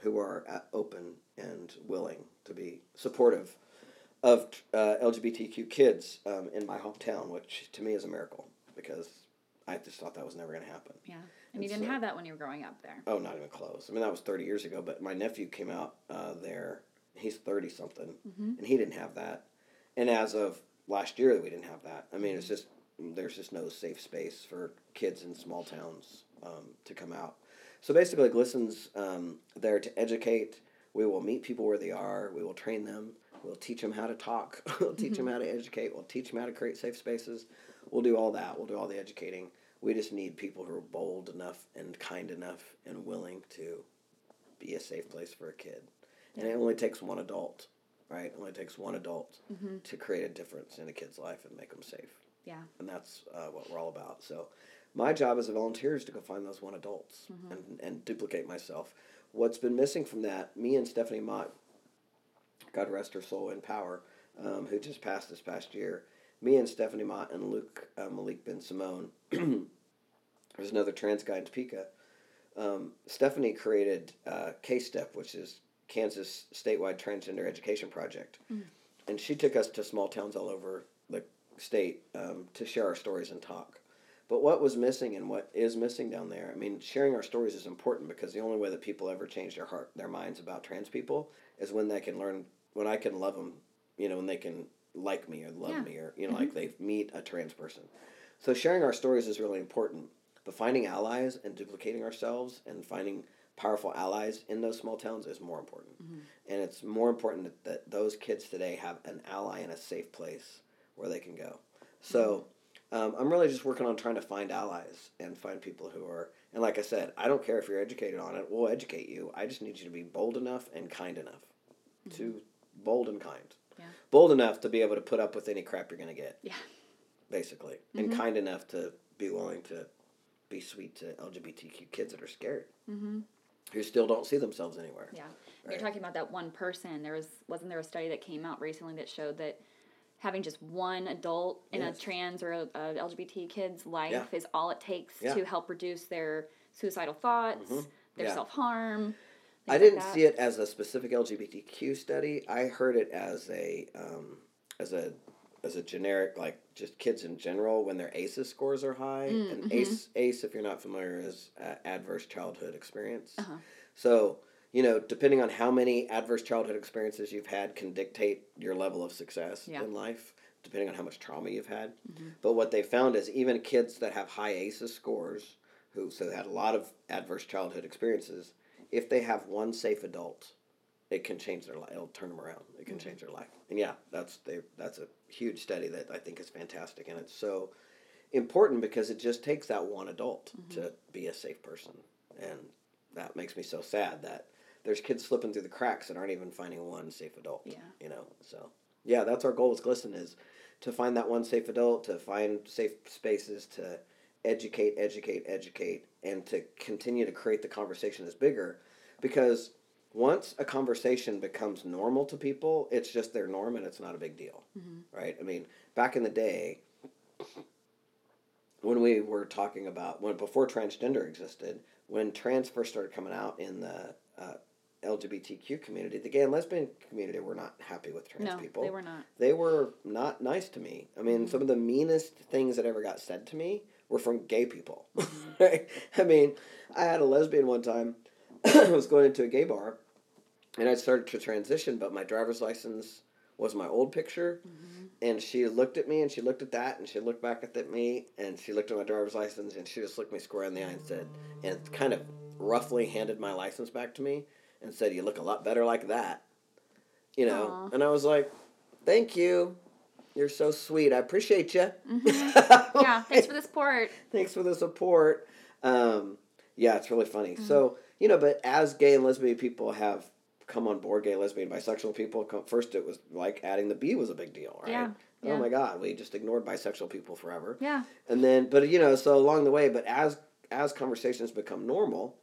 who are open and willing to be supportive of LGBTQ kids in my hometown, which to me is a miracle because I just thought that was never going to happen. Yeah. And you didn't have that when you were growing up there. Oh, not even close. That was 30 years ago, but my nephew came out there. He's 30-something, and he didn't have that. And as of last year, we didn't have that. It's just, there's just no safe space for kids in small towns to come out. So basically, GLSEN's there to educate. We will meet people where they are. We will train them. We'll teach them how to talk. We'll teach them how to educate. We'll teach them how to create safe spaces. We'll do all that. We'll do all the educating. We just need people who are bold enough and kind enough and willing to be a safe place for a kid. And it only takes one adult, right? It only takes one adult to create a difference in a kid's life and make them safe. Yeah. And that's what we're all about. So my job as a volunteer is to go find those one adults and duplicate myself. What's been missing from that, me and Stephanie Mott, God rest her soul in power, who just passed this past year, me and Stephanie Mott and Luke Malik Ben-Simone, there's another trans guy in Topeka. Stephanie created K-STEP, which is Kansas Statewide Transgender Education Project. Mm. And she took us to small towns all over the state to share our stories and talk. But what was missing and what is missing down there, sharing our stories is important because the only way that people ever change their minds about trans people is when they can learn, when I can love them, when they can like me or love me or, they meet a trans person. So sharing our stories is really important, but finding allies and duplicating ourselves and finding powerful allies in those small towns is more important. Mm-hmm. And it's more important that those kids today have an ally in a safe place where they can go. So I'm really just working on trying to find allies and find people who are, and like I said, I don't care if you're educated on it, we'll educate you. I just need you to be bold enough and kind enough. Mm-hmm. To bold and kind. Yeah. Bold enough to be able to put up with any crap you're going to get. Yeah. Basically. Mm-hmm. And kind enough to be willing to be sweet to LGBTQ kids that are scared. Mm-hmm. Who still don't see themselves anywhere. Yeah. Right? You're talking about that one person. Wasn't there a study that came out recently that showed that having just one adult in a trans or a LGBT kid's life is all it takes to help reduce their suicidal thoughts, their self-harm. I didn't see it as a specific LGBTQ study. I heard it as a generic, like, just kids in general when their ACEs scores are high. Mm-hmm. And ACE, if you're not familiar, is adverse childhood experience. Uh-huh. So, you know, depending on how many adverse childhood experiences you've had can dictate your level of success in life, depending on how much trauma you've had. Mm-hmm. But what they found is even kids that have high ACEs scores, who had a lot of adverse childhood experiences, if they have one safe adult, it can change their life. It'll turn them around. It can change their life. And that's a huge study that I think is fantastic. And it's so important because it just takes that one adult to be a safe person. And that makes me so sad that there's kids slipping through the cracks that aren't even finding one safe adult. Yeah. You know, so yeah, that's our goal with GLSEN, is to find that one safe adult, to find safe spaces, to educate, and to continue to create the conversation that's bigger, because once a conversation becomes normal to people, it's just their norm and it's not a big deal, right? I mean, back in the day, when we were talking about, before transgender existed, when trans first started coming out in the LGBTQ community, the gay and lesbian community were not happy with trans people. No, they were not. They were not nice to me. I mean, some of the meanest things that ever got said to me were from gay people. Right? I mean, I had a lesbian one time. I was going into a gay bar, and I started to transition, but my driver's license was my old picture, and she looked at me, and she looked at that, and she looked back at me, and she looked at my driver's license, and she just looked me square in the eye and said, and kind of roughly handed my license back to me and said, "You look a lot better like that," you know. Aww. And I was like, "Thank you. You're so sweet. I appreciate you." Mm-hmm. Yeah, thanks for the support. Thanks for the support. Yeah, it's really funny. Mm-hmm. So, you know, but as gay and lesbian people have come on board, gay, lesbian, bisexual people, first it was like adding the B was a big deal, right? Yeah. Oh, my God, we just ignored bisexual people forever. Yeah. And then, but, you know, so along the way, but as conversations become normal,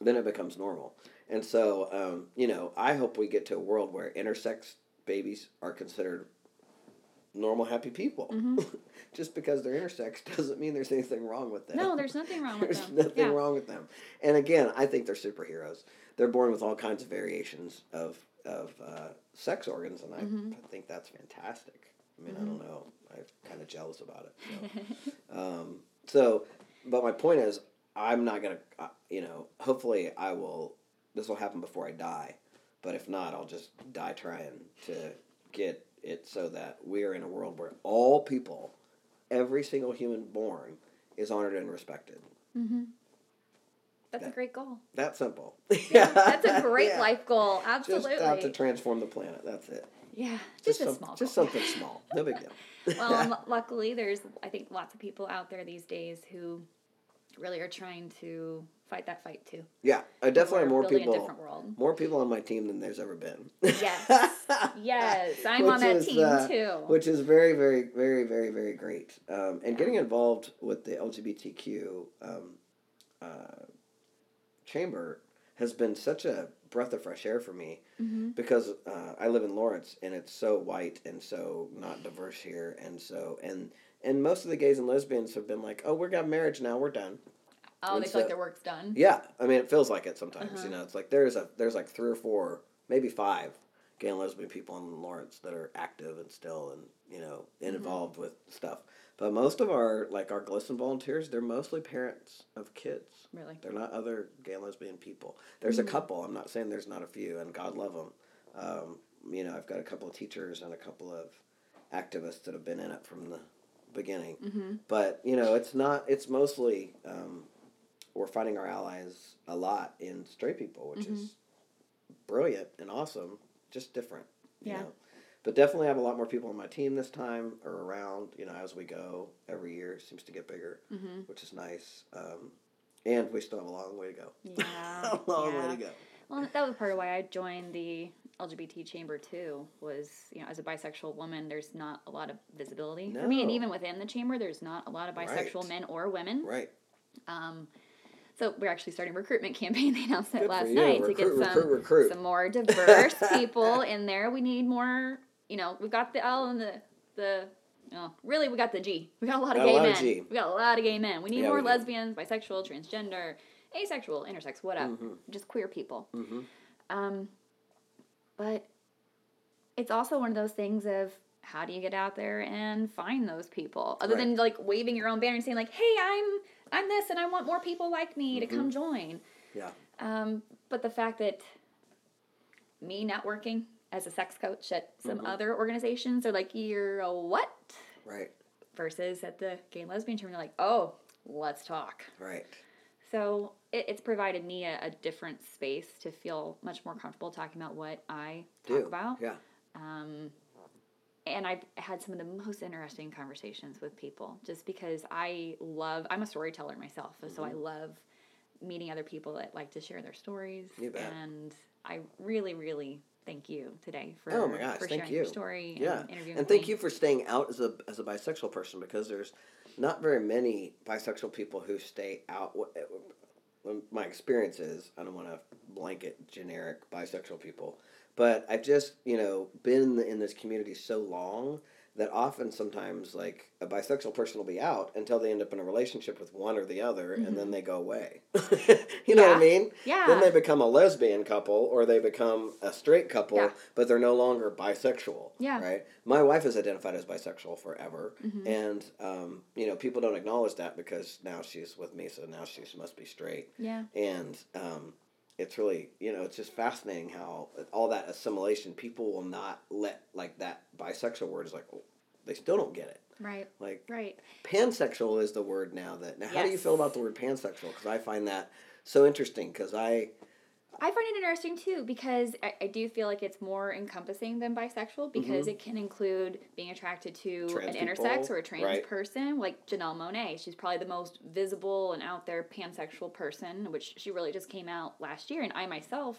then it becomes normal. And so, you know, I hope we get to a world where intersex babies are considered normal, happy people. Mm-hmm. Just because they're intersex doesn't mean there's anything wrong with them. No, there's nothing wrong with them. There's nothing wrong with them. And again, I think they're superheroes. They're born with all kinds of variations of sex organs, and I think that's fantastic. I mean, I don't know. I'm kind of jealous about it. So. But my point is, I'm not going to, you know, hopefully I will, this will happen before I die, but if not, I'll just die trying to get it so that we're in a world where all people, every single human born, is honored and respected. Mm-hmm. That's a great goal. That simple. Yeah, that's a great life goal. Absolutely. Just out to transform the planet. That's it. Yeah, just a small goal. Just something small. No big deal. Well, luckily, there's, I think, lots of people out there these days who really are trying to fight that fight too. Yeah, I definitely have more people on my team than there's ever been. Yes, I'm on that team too. Which is very, very, very, very, very great. And getting involved with the LGBTQ chamber has been such a breath of fresh air for me, because I live in Lawrence and it's so white and so not diverse here, and most of the gays and lesbians have been like, "Oh, we got marriage now, we're done." Oh, and they feel like their work's done? Yeah. I mean, it feels like it sometimes, you know. It's like there's like 3 or 4, maybe 5 gay and lesbian people in Lawrence that are active and still and, you know, involved with stuff. But most of our GLSEN volunteers, they're mostly parents of kids. Really? They're not other gay and lesbian people. There's a couple. I'm not saying there's not a few, and God love them. You know, I've got a couple of teachers and a couple of activists that have been in it from the beginning. Mm-hmm. But, you know, it's mostly... we're finding our allies a lot in straight people, which is brilliant and awesome, just different. You know? But definitely have a lot more people on my team this time or around, you know, as we go. Every year seems to get bigger, mm-hmm. which is nice. And we still have a long way to go. Yeah. Way to go. Well, that was part of why I joined the LGBT chamber, too, was, you know, as a bisexual woman, there's not a lot of visibility. No. I mean, even within the chamber, there's not a lot of bisexual men or women. Right. So we're actually starting a recruitment campaign. They announced that last night to get some more diverse people in there. We need more, you know, we've got the L and the really we got the G. We got a lot of gay men. We got a lot of gay men. We need more lesbians, bisexual, transgender, asexual, intersex, whatever. Mm-hmm. Just queer people. Mm-hmm. But it's also one of those things of how do you get out there and find those people? Other than like waving your own banner and saying like, hey, I'm this, and I want more people like me to come join. Yeah. But the fact that me networking as a sex coach at some other organizations, they're like, you're a what? Right. Versus at the gay and lesbian chamber, you're like, oh, let's talk. Right. So it's provided me a different space to feel much more comfortable talking about what I talk about. Yeah. And I've had some of the most interesting conversations with people just because I'm a storyteller myself. Mm-hmm. So I love meeting other people that like to share their stories. You bet. And I really, really thank you today for sharing your story and interviewing me. And thank you for staying out as a bisexual person, because there's not very many bisexual people who stay out. My experience is, I don't want to blanket generic bisexual people, but I've just, you know, been in this community so long that often sometimes, like, a bisexual person will be out until they end up in a relationship with one or the other, and then they go away. You know what I mean? Yeah. Then they become a lesbian couple, or they become a straight couple, but they're no longer bisexual. Yeah. Right? My wife has identified as bisexual forever, and, you know, people don't acknowledge that because now she's with me, so now she must be straight. Yeah. And, it's really, you know, it's just fascinating how all that assimilation, people will not let, like, that bisexual word is like, oh, they still don't get it. Right. Like, pansexual is the word now that, how do you feel about the word pansexual? Because I find that so interesting, because I find it interesting, too, because I do feel like it's more encompassing than bisexual, because it can include being attracted to intersex or a trans person, like Janelle Monáe. She's probably the most visible and out there pansexual person, which she really just came out last year. And I myself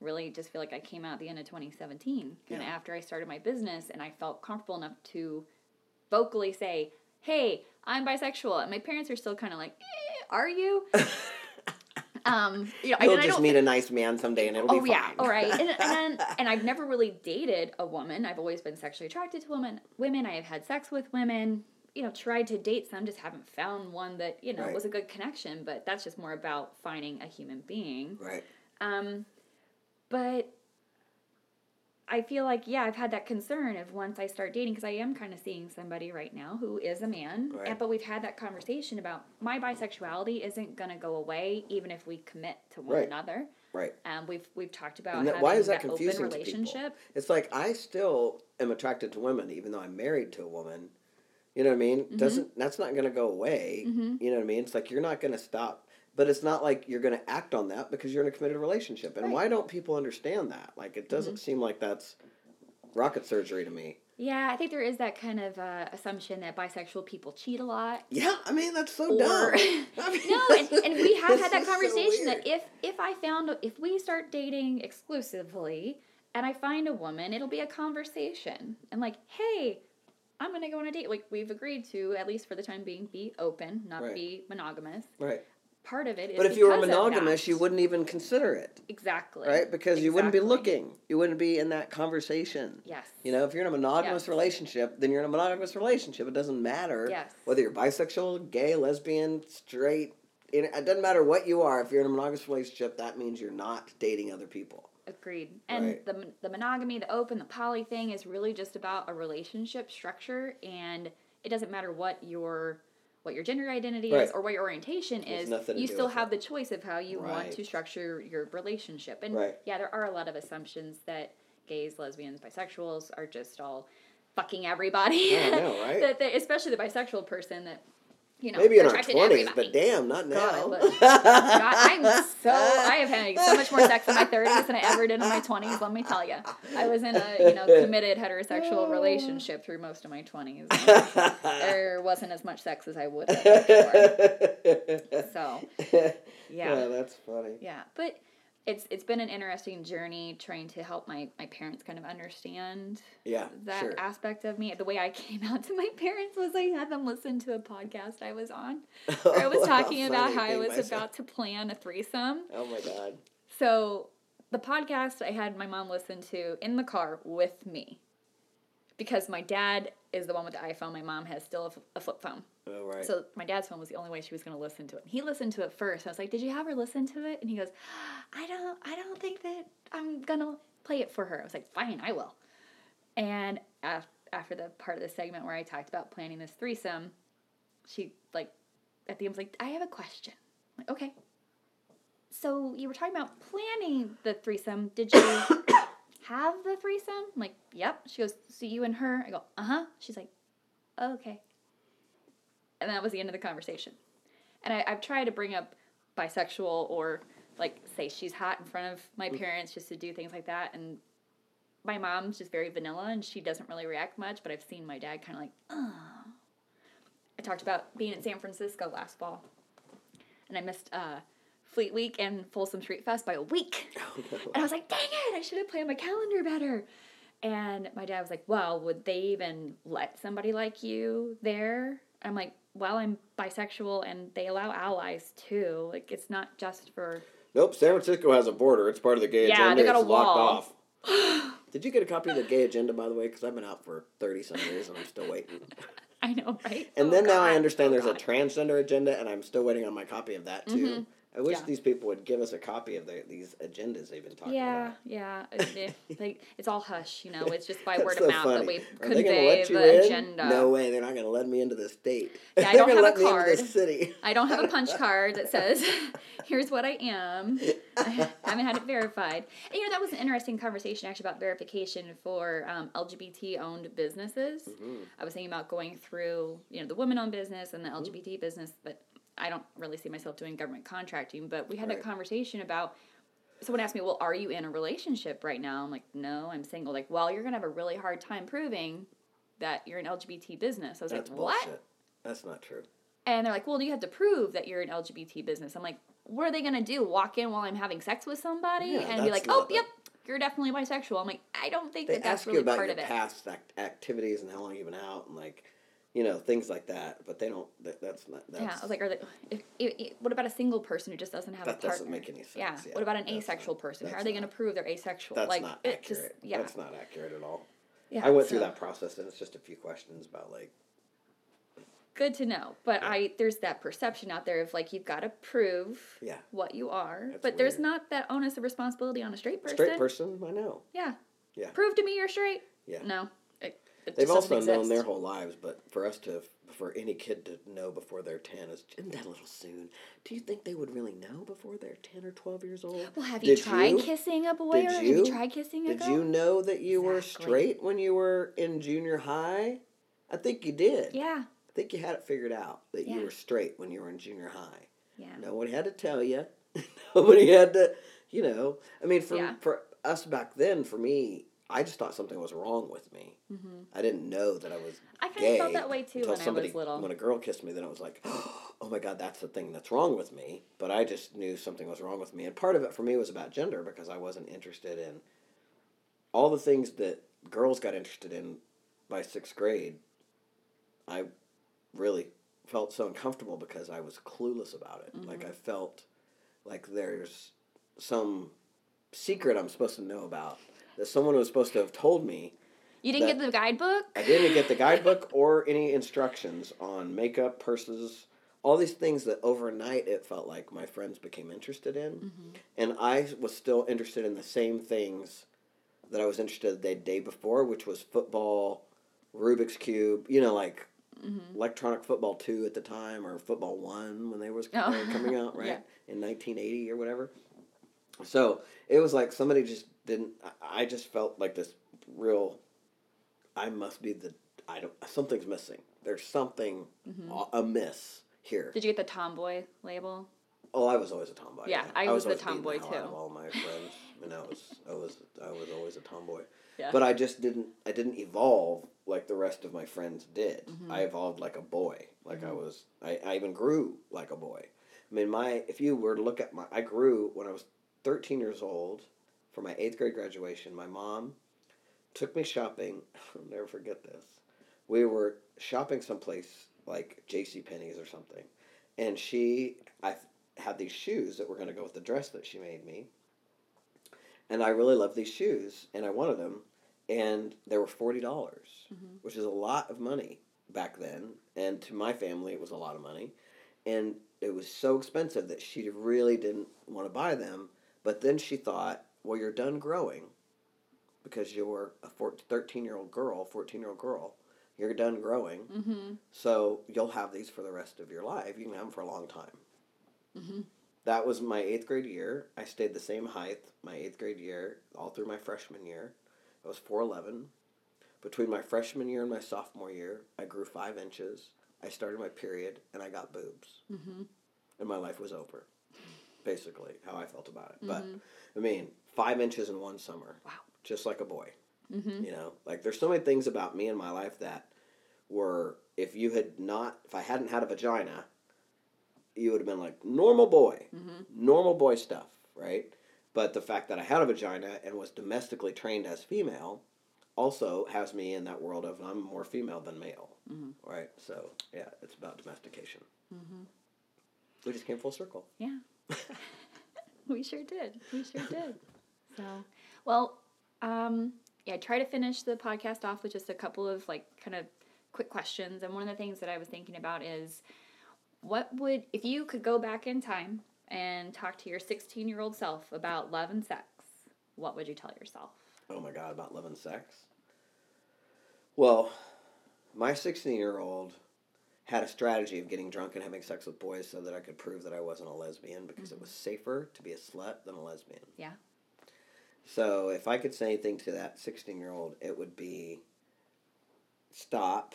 really just feel like I came out at the end of 2017, and after I started my business, and I felt comfortable enough to vocally say, hey, I'm bisexual. And my parents are still kind of like, are you? You know, you'll just meet a nice man someday and it'll be fine. Oh yeah, all right. And I've never really dated a woman. I've always been sexually attracted to women. I have had sex with women. You know, tried to date some, just haven't found one that was a good connection. But that's just more about finding a human being. Right. But I feel like I've had that concern of once I start dating, because I am kind of seeing somebody right now who is a man, right. But we've had that conversation about my bisexuality isn't going to go away even if we commit to one another. Right. We've talked about having that open relationship. It's like I still am attracted to women even though I'm married to a woman. You know what I mean? That's not going to go away. Mm-hmm. You know what I mean? It's like you're not going to stop. But it's not like you're going to act on that because you're in a committed relationship. And why don't people understand that? Like, it doesn't seem like that's rocket surgery to me. Yeah, I think there is that kind of assumption that bisexual people cheat a lot. Yeah, I mean, that's so dumb. And we have had that conversation so that if we start dating exclusively and I find a woman, it'll be a conversation. And like, hey, I'm going to go on a date. Like, we've agreed to, at least for the time being, be open, not be monogamous. Right. Part of it is, but if you were monogamous, you wouldn't even consider it. Exactly. Right? Because you wouldn't be looking. You wouldn't be in that conversation. Yes. You know, if you're in a monogamous relationship, then you're in a monogamous relationship. It doesn't matter whether you're bisexual, gay, lesbian, straight. It doesn't matter what you are. If you're in a monogamous relationship, that means you're not dating other people. Agreed. And the monogamy, the open, the poly thing is really just about a relationship structure, and it doesn't matter what your gender identity is or what your orientation is, you still have the choice of how you want to structure your relationship. And there are a lot of assumptions that gays, lesbians, bisexuals are just all fucking everybody. I know, right? Especially the bisexual person that you know, maybe in our 20s, but damn, not now. God, I have had so much more sex in my 30s than I ever did in my 20s, let me tell you. I was in a, committed heterosexual relationship through most of my 20s. There wasn't as much sex as I would have before. So, yeah. Yeah, that's funny. Yeah, but it's been an interesting journey trying to help my parents kind of understand that aspect of me. The way I came out to my parents was I had them listen to a podcast I was on. Where I was talking about how I was about to plan a threesome. Oh, my God. So the podcast I had my mom listen to in the car with me. Because my dad is the one with the iPhone. My mom has still a flip phone. Oh, right. So my dad's phone was the only way she was going to listen to it. He listened to it first. I was like, "Did you have her listen to it?" And he goes, "I don't think that I'm going to play it for her." I was like, "Fine, I will." And after the part of the segment where I talked about planning this threesome, she, at the end was like, "I have a question." I'm like, "Okay. So you were talking about planning the threesome. Did you have the threesome?" I'm like, "Yep." She goes, "So you and her?" I go, "Uh-huh." She's like, "Okay." And that was the end of the conversation. And I've tried to bring up bisexual or, say she's hot in front of my parents just to do things like that. And my mom's just very vanilla, and she doesn't really react much. But I've seen my dad kind of oh. I talked about being in San Francisco last fall. And I missed Fleet Week and Folsom Street Fest by a week. Oh, no. And I was like, dang it, I should have planned my calendar better. And my dad was like, well, would they even let somebody like you there? I'm like, well, I'm bisexual, and they allow allies, too. It's not just for... Nope, San Francisco has a border. It's part of the gay agenda. Yeah, they got a wall. Locked off. Did you get a copy of the gay agenda, by the way? Because I've been out for 30-some years, and I'm still waiting. I know, right? And now I understand there's a transgender agenda, and I'm still waiting on my copy of that, too. Mm-hmm. I wish these people would give us a copy of these agendas they've been talking about. Yeah, it's all hush, It's just by word of mouth that we convey the agenda. No way, they're not going to let me into the state. Yeah, I don't have a card. City. I don't have a punch card that says, here's what I am. I haven't had it verified. And, that was an interesting conversation, actually, about verification for LGBT-owned businesses. Mm-hmm. I was thinking about going through, the women-owned business and the LGBT business, but I don't really see myself doing government contracting, but we had that conversation about, someone asked me, well, are you in a relationship right now? I'm like, no, I'm single. Well, you're going to have a really hard time proving that you're an LGBT business. I was like, what? Bullshit. That's not true. And they're like, well, do you have to prove that you're an LGBT business? I'm like, what are they going to do? Walk in while I'm having sex with somebody and be like, oh, yep, you're definitely bisexual. I'm like, I don't think that's really part of it. They ask you about your past activities and how long you've been out and things like that, but they don't, that's not, that's... Yeah, I was like, what about a single person who just doesn't have a partner? That doesn't make any sense. Yeah. What about an asexual person? How are they going to prove they're asexual? That's not accurate. That's not accurate at all. Yeah, I went through that process, and it's just a few questions about, Good to know, but there's that perception out there of, you've got to prove what you are, that's but weird. There's not that onus of responsibility on a straight person. Straight person, I know. Yeah. Prove to me you're straight? Yeah. No. They've also known their whole lives, but for any kid to know before they're 10 isn't that a little soon? Do you think they would really know before they're 10 or 12 years old? Well, have you tried kissing a boy or have you tried kissing a girl? Did you know that you were straight when you were in junior high? I think you did. Yeah. I think you had it figured out that you were straight when you were in junior high. Yeah. Nobody had to tell you. Nobody had to, for us back then, for me, I just thought something was wrong with me. Mm-hmm. I didn't know that I was gay. I kind of felt that way, too, when I was little. When a girl kissed me, then it was like, oh, my God, that's the thing that's wrong with me. But I just knew something was wrong with me. And part of it for me was about gender because I wasn't interested in all the things that girls got interested in by 6th grade. I really felt so uncomfortable because I was clueless about it. Mm-hmm. I felt like there's some secret I'm supposed to know about. That someone was supposed to have told me. You didn't get the guidebook? I didn't get the guidebook or any instructions on makeup, purses, all these things that overnight it felt like my friends became interested in. Mm-hmm. And I was still interested in the same things that I was interested in the day before, which was football, Rubik's Cube, mm-hmm. Electronic Football 2 at the time or Football 1 when they was coming out, right? Yeah. In 1980 or whatever. So it was like somebody just didn't. I just felt like this real. I must be the. I don't. Something's missing. There's something amiss here. Did you get the tomboy label? Oh, I was always a tomboy. Yeah, I was the tomboy too. Out of all my friends, and I was always a tomboy. Yeah. But I didn't evolve like the rest of my friends did. Mm-hmm. I evolved like a boy. Like mm-hmm. I even grew like a boy. I mean, I grew when I was 13 years old for my 8th grade graduation. My mom took me shopping. I'll never forget this. We were shopping someplace like JCPenney's or something. And I had these shoes that were going to go with the dress that she made me. And I really loved these shoes, and I wanted them. And they were $40, mm-hmm. which is a lot of money back then. And to my family, it was a lot of money. And it was so expensive that she really didn't want to buy them. But then she thought, well, you're done growing because you're a 14-year-old girl. You're done growing. Mm-hmm. So you'll have these for the rest of your life. You can have them for a long time. Mm-hmm. That was my 8th grade year. I stayed the same height my 8th grade year all through my freshman year. I was 4'11". Between my freshman year and my sophomore year, I grew 5 inches. I started my period, and I got boobs. Mm-hmm. And my life was over, basically, how I felt about it. Mm-hmm. But, I mean, 5 inches in one summer. Wow. Just like a boy. Mm-hmm. You know? Like, there's so many things about me in my life that were, if I hadn't had a vagina, you would have been like, normal boy. Mm-hmm. Normal boy stuff, right? But the fact that I had a vagina and was domestically trained as female also has me in that world of I'm more female than male, mm-hmm. right? So, yeah, it's about domestication. Mm-hmm. We just came full circle. Yeah. We sure did. So, well, I try to finish the podcast off with just a couple of, like, kind of quick questions. And one of the things that I was thinking about is if you could go back in time and talk to your 16-year-old self about love and sex, what would you tell yourself? Oh, my God, about love and sex? Well, my 16-year-old had a strategy of getting drunk and having sex with boys so that I could prove that I wasn't a lesbian because mm-hmm. it was safer to be a slut than a lesbian. Yeah. So if I could say anything to that 16-year-old, it would be stop.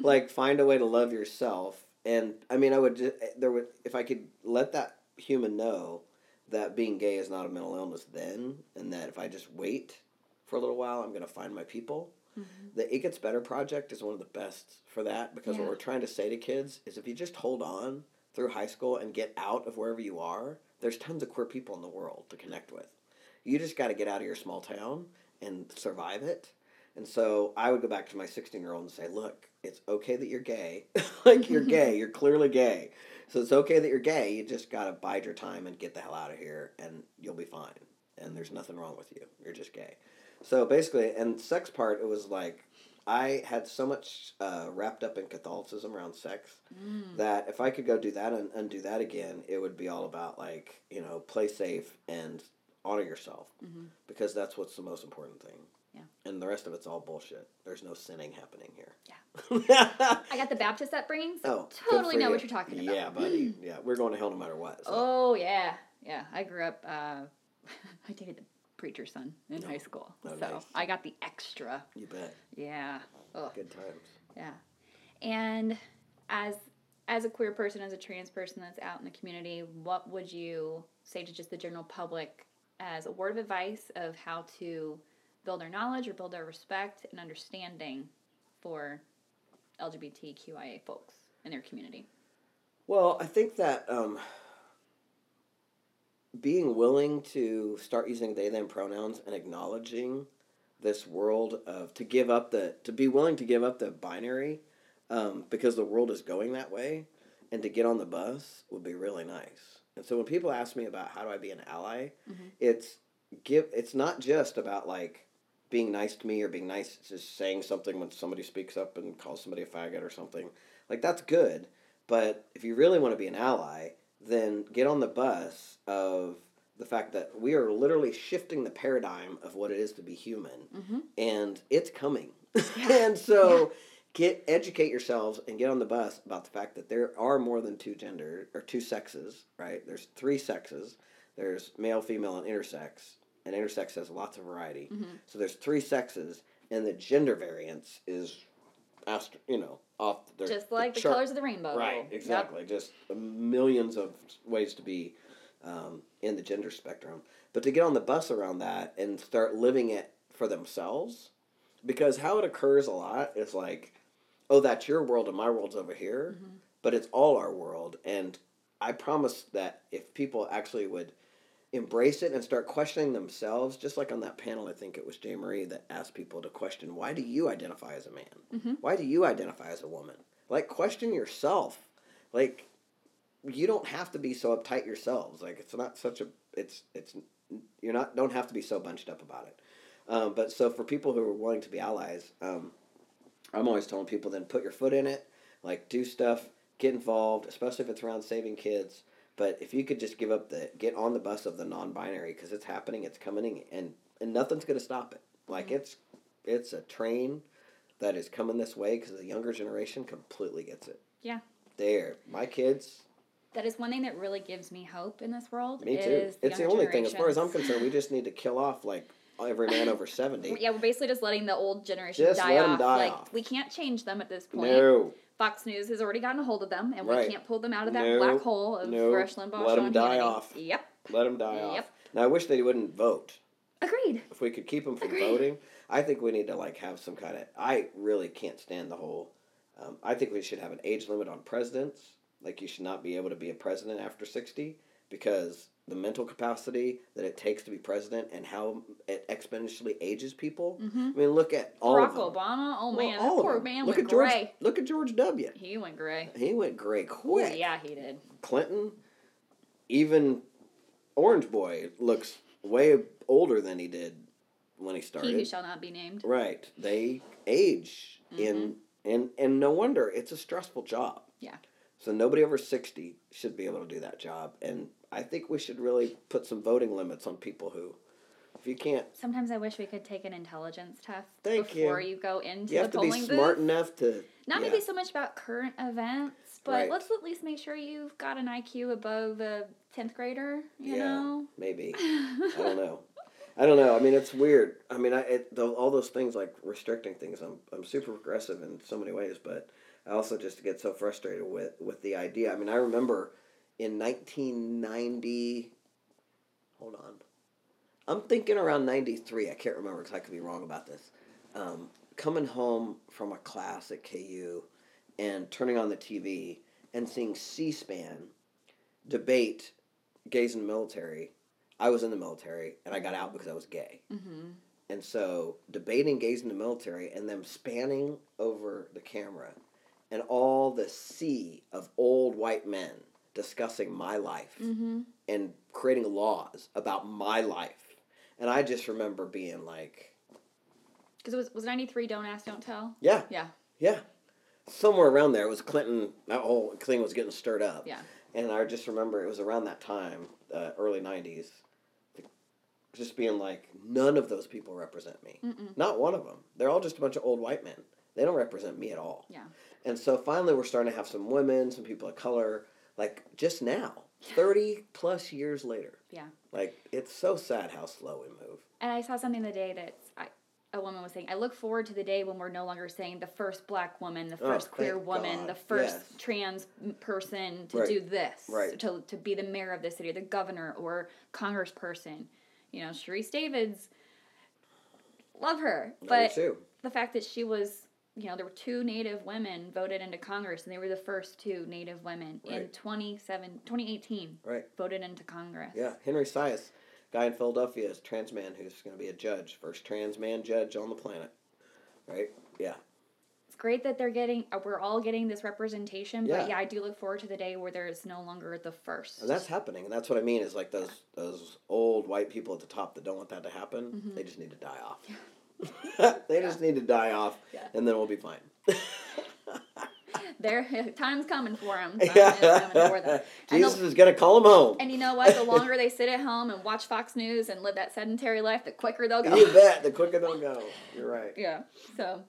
Like, find a way to love yourself. And, I mean, if I could let that human know that being gay is not a mental illness then, and that if I just wait for a little while, I'm going to find my people. Mm-hmm. The It Gets Better Project is one of the best for that, because what we're trying to say to kids is if you just hold on through high school and get out of wherever you are, there's tons of queer people in the world to connect with. You just got to get out of your small town and survive it. And so I would go back to my 16-year-old and say, look, it's okay that you're gay. Like, you're gay. You're clearly gay. So it's okay that you're gay. You just got to bide your time and get the hell out of here, and you'll be fine. And there's nothing wrong with you. You're just gay. So basically, and sex part, it was like I had so much wrapped up in Catholicism around sex that if I could go do that and undo that again, it would be all about, like, you know, play safe and honor yourself mm-hmm. because that's what's the most important thing. Yeah. And the rest of it's all bullshit. There's no sinning happening here. Yeah. I got the Baptist upbringing, so totally know what you're talking about. Yeah, buddy. Yeah, we're going to hell no matter what. So. Oh, yeah. Yeah, I grew up, I dated the preacher's son in high school. Oh, so nice. I got the extra. You bet. Yeah. Oh, good times. Yeah. And as a queer person, as a trans person that's out in the community, what would you say to just the general public as a word of advice of how to build our knowledge or build our respect and understanding for LGBTQIA folks in their community? Well, I think that being willing to start using they, them pronouns and acknowledging this world of to be willing to give up the binary because the world is going that way, and to get on the bus would be really nice. And so when people ask me about how do I be an ally, mm-hmm. It's not just about, like, being nice to me or being nice, just saying something when somebody speaks up and calls somebody a faggot or something. Like, that's good. But if you really want to be an ally, then get on the bus of the fact that we are literally shifting the paradigm of what it is to be human. Mm-hmm. And it's coming. And so educate yourselves and get on the bus about the fact that there are more than two genders or two sexes, right? There's 3 sexes. There's male, female, and intersex. And intersex has lots of variety. Mm-hmm. So there's 3 sexes, and the gender variance is off the just like the colors of the rainbow. Right, exactly. Yep. Just millions of ways to be in the gender spectrum. But to get on the bus around that and start living it for themselves, because how it occurs a lot is like, oh, that's your world and my world's over here, mm-hmm. but it's all our world. And I promise that if people actually would embrace it and start questioning themselves, just like on that panel, I think it was Jay Marie that asked people to question, why do you identify as a man? Mm-hmm. Why do you identify as a woman? Like, question yourself. Like, you don't have to be so uptight yourselves. Like, it's not such a, it's, you're not, don't have to be so bunched up about it. But so for people who are willing to be allies, I'm always telling people then put your foot in it, like do stuff, get involved, especially if it's around saving kids. But if you could just give up get on the bus of the non-binary, because it's happening, it's coming, and nothing's going to stop it. Like, mm-hmm. it's a train that is coming this way because the younger generation completely gets it. Yeah. There. My kids. That is one thing that really gives me hope in this world. Me too. It's the only thing. As far as I'm concerned, we just need to kill off, like, every man over 70. Yeah, we're basically just letting the old generation die off. We can't change them at this point. No. Fox News has already gotten a hold of them, and right. we can't pull them out of that black hole of Rush Limbaugh. Let them die off. Yep. Let them die off. Now, I wish they wouldn't vote. Agreed. If we could keep them from voting, I think we need to, like, have some kind of... I really can't stand the whole... I think we should have an age limit on presidents. Like, you should not be able to be a president after 60, because the mental capacity that it takes to be president and how it exponentially ages people. Mm-hmm. I mean, look at all Barack of them. Obama, oh man, well, that poor man went gray. Look at George W. He went gray. He went gray quick. Ooh, yeah, he did. Clinton, even Orange Boy looks way older than he did when he started. He who shall not be named. Right. They age mm-hmm. and no wonder. It's a stressful job. Yeah. So nobody over 60 should be able to do that job. And I think we should really put some voting limits on people who, if you can't... Sometimes I wish we could take an intelligence test before you go into the polling booth. You have to be smart enough to... Not maybe so much about current events, but let's at least make sure you've got an IQ above a 10th grader, you know? Maybe. I don't know. I mean, it's weird. I mean, all those things, like restricting things, I'm super progressive in so many ways, but... I also just get so frustrated with the idea. I mean, I remember in 1990, hold on, I'm thinking around 93, I can't remember because I could be wrong about this, coming home from a class at KU and turning on the TV and seeing C-SPAN debate gays in the military. I was in the military, and I got out because I was gay. Mm-hmm. And so debating gays in the military and them spanning over the camera... And all the sea of old white men discussing my life mm-hmm. and creating laws about my life. And I just remember being like... Because it was 93, Don't Ask, Don't Tell? Yeah. Yeah. Yeah. Somewhere around there. It was Clinton. That whole thing was getting stirred up. Yeah. And I just remember it was around that time, early 90s, just being like, none of those people represent me. Mm-mm. Not one of them. They're all just a bunch of old white men. They don't represent me at all. Yeah. And so finally we're starting to have some women, some people of color, like just now, 30 plus years later. Yeah. Like, it's so sad how slow we move. And I saw something the day that a woman was saying, I look forward to the day when we're no longer saying the first black woman, the first queer woman, the first trans person to do this, to be the mayor of the city, the governor or congressperson. You know, Sharice Davids, love her. But the fact that she was... You know, there were two Native women voted into Congress, and they were the first two Native women in 2018 voted into Congress. Yeah, Henry Syas, guy in Philadelphia, is a trans man who's going to be a judge, first trans man judge on the planet. Right? Yeah. It's great that we're all getting this representation, but I do look forward to the day where there is no longer the first. And that's happening, and that's what I mean is like those old white people at the top that don't want that to happen, mm-hmm. they just need to die off. Yeah. They just need to die off, and then we'll be fine. Time's coming for them. Jesus is going to call them home. And you know what? The longer they sit at home and watch Fox News and live that sedentary life, the quicker they'll go. You bet. The quicker they'll go. You're right. Yeah. So,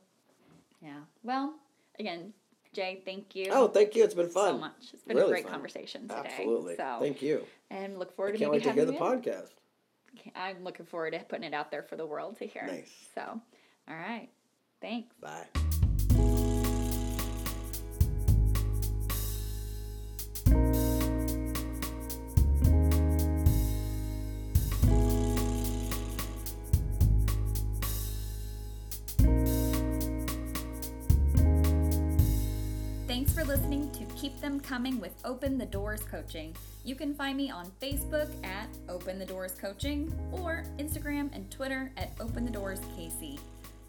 yeah. Well, again, Jay, thank you. Oh, thank you. It's been fun. So much. It's been really a great conversation today. Absolutely. So, thank you. And look forward to maybe having you. Can't wait to hear the podcast. I'm looking forward to putting it out there for the world to hear. Nice. So, all right. Thanks. Bye. listening to Keep Them Coming with Open the Doors Coaching. You can find me on Facebook at Open the Doors Coaching or Instagram and Twitter at Open the Doors KC.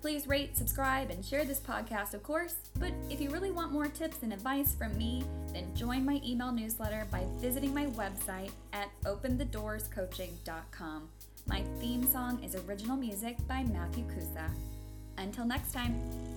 Please rate, subscribe, and share this podcast, of course. But if you really want more tips and advice from me, then join my email newsletter by visiting my website at openthedoorscoaching.com. My theme song is original music by Matthew Kusa. Until next time.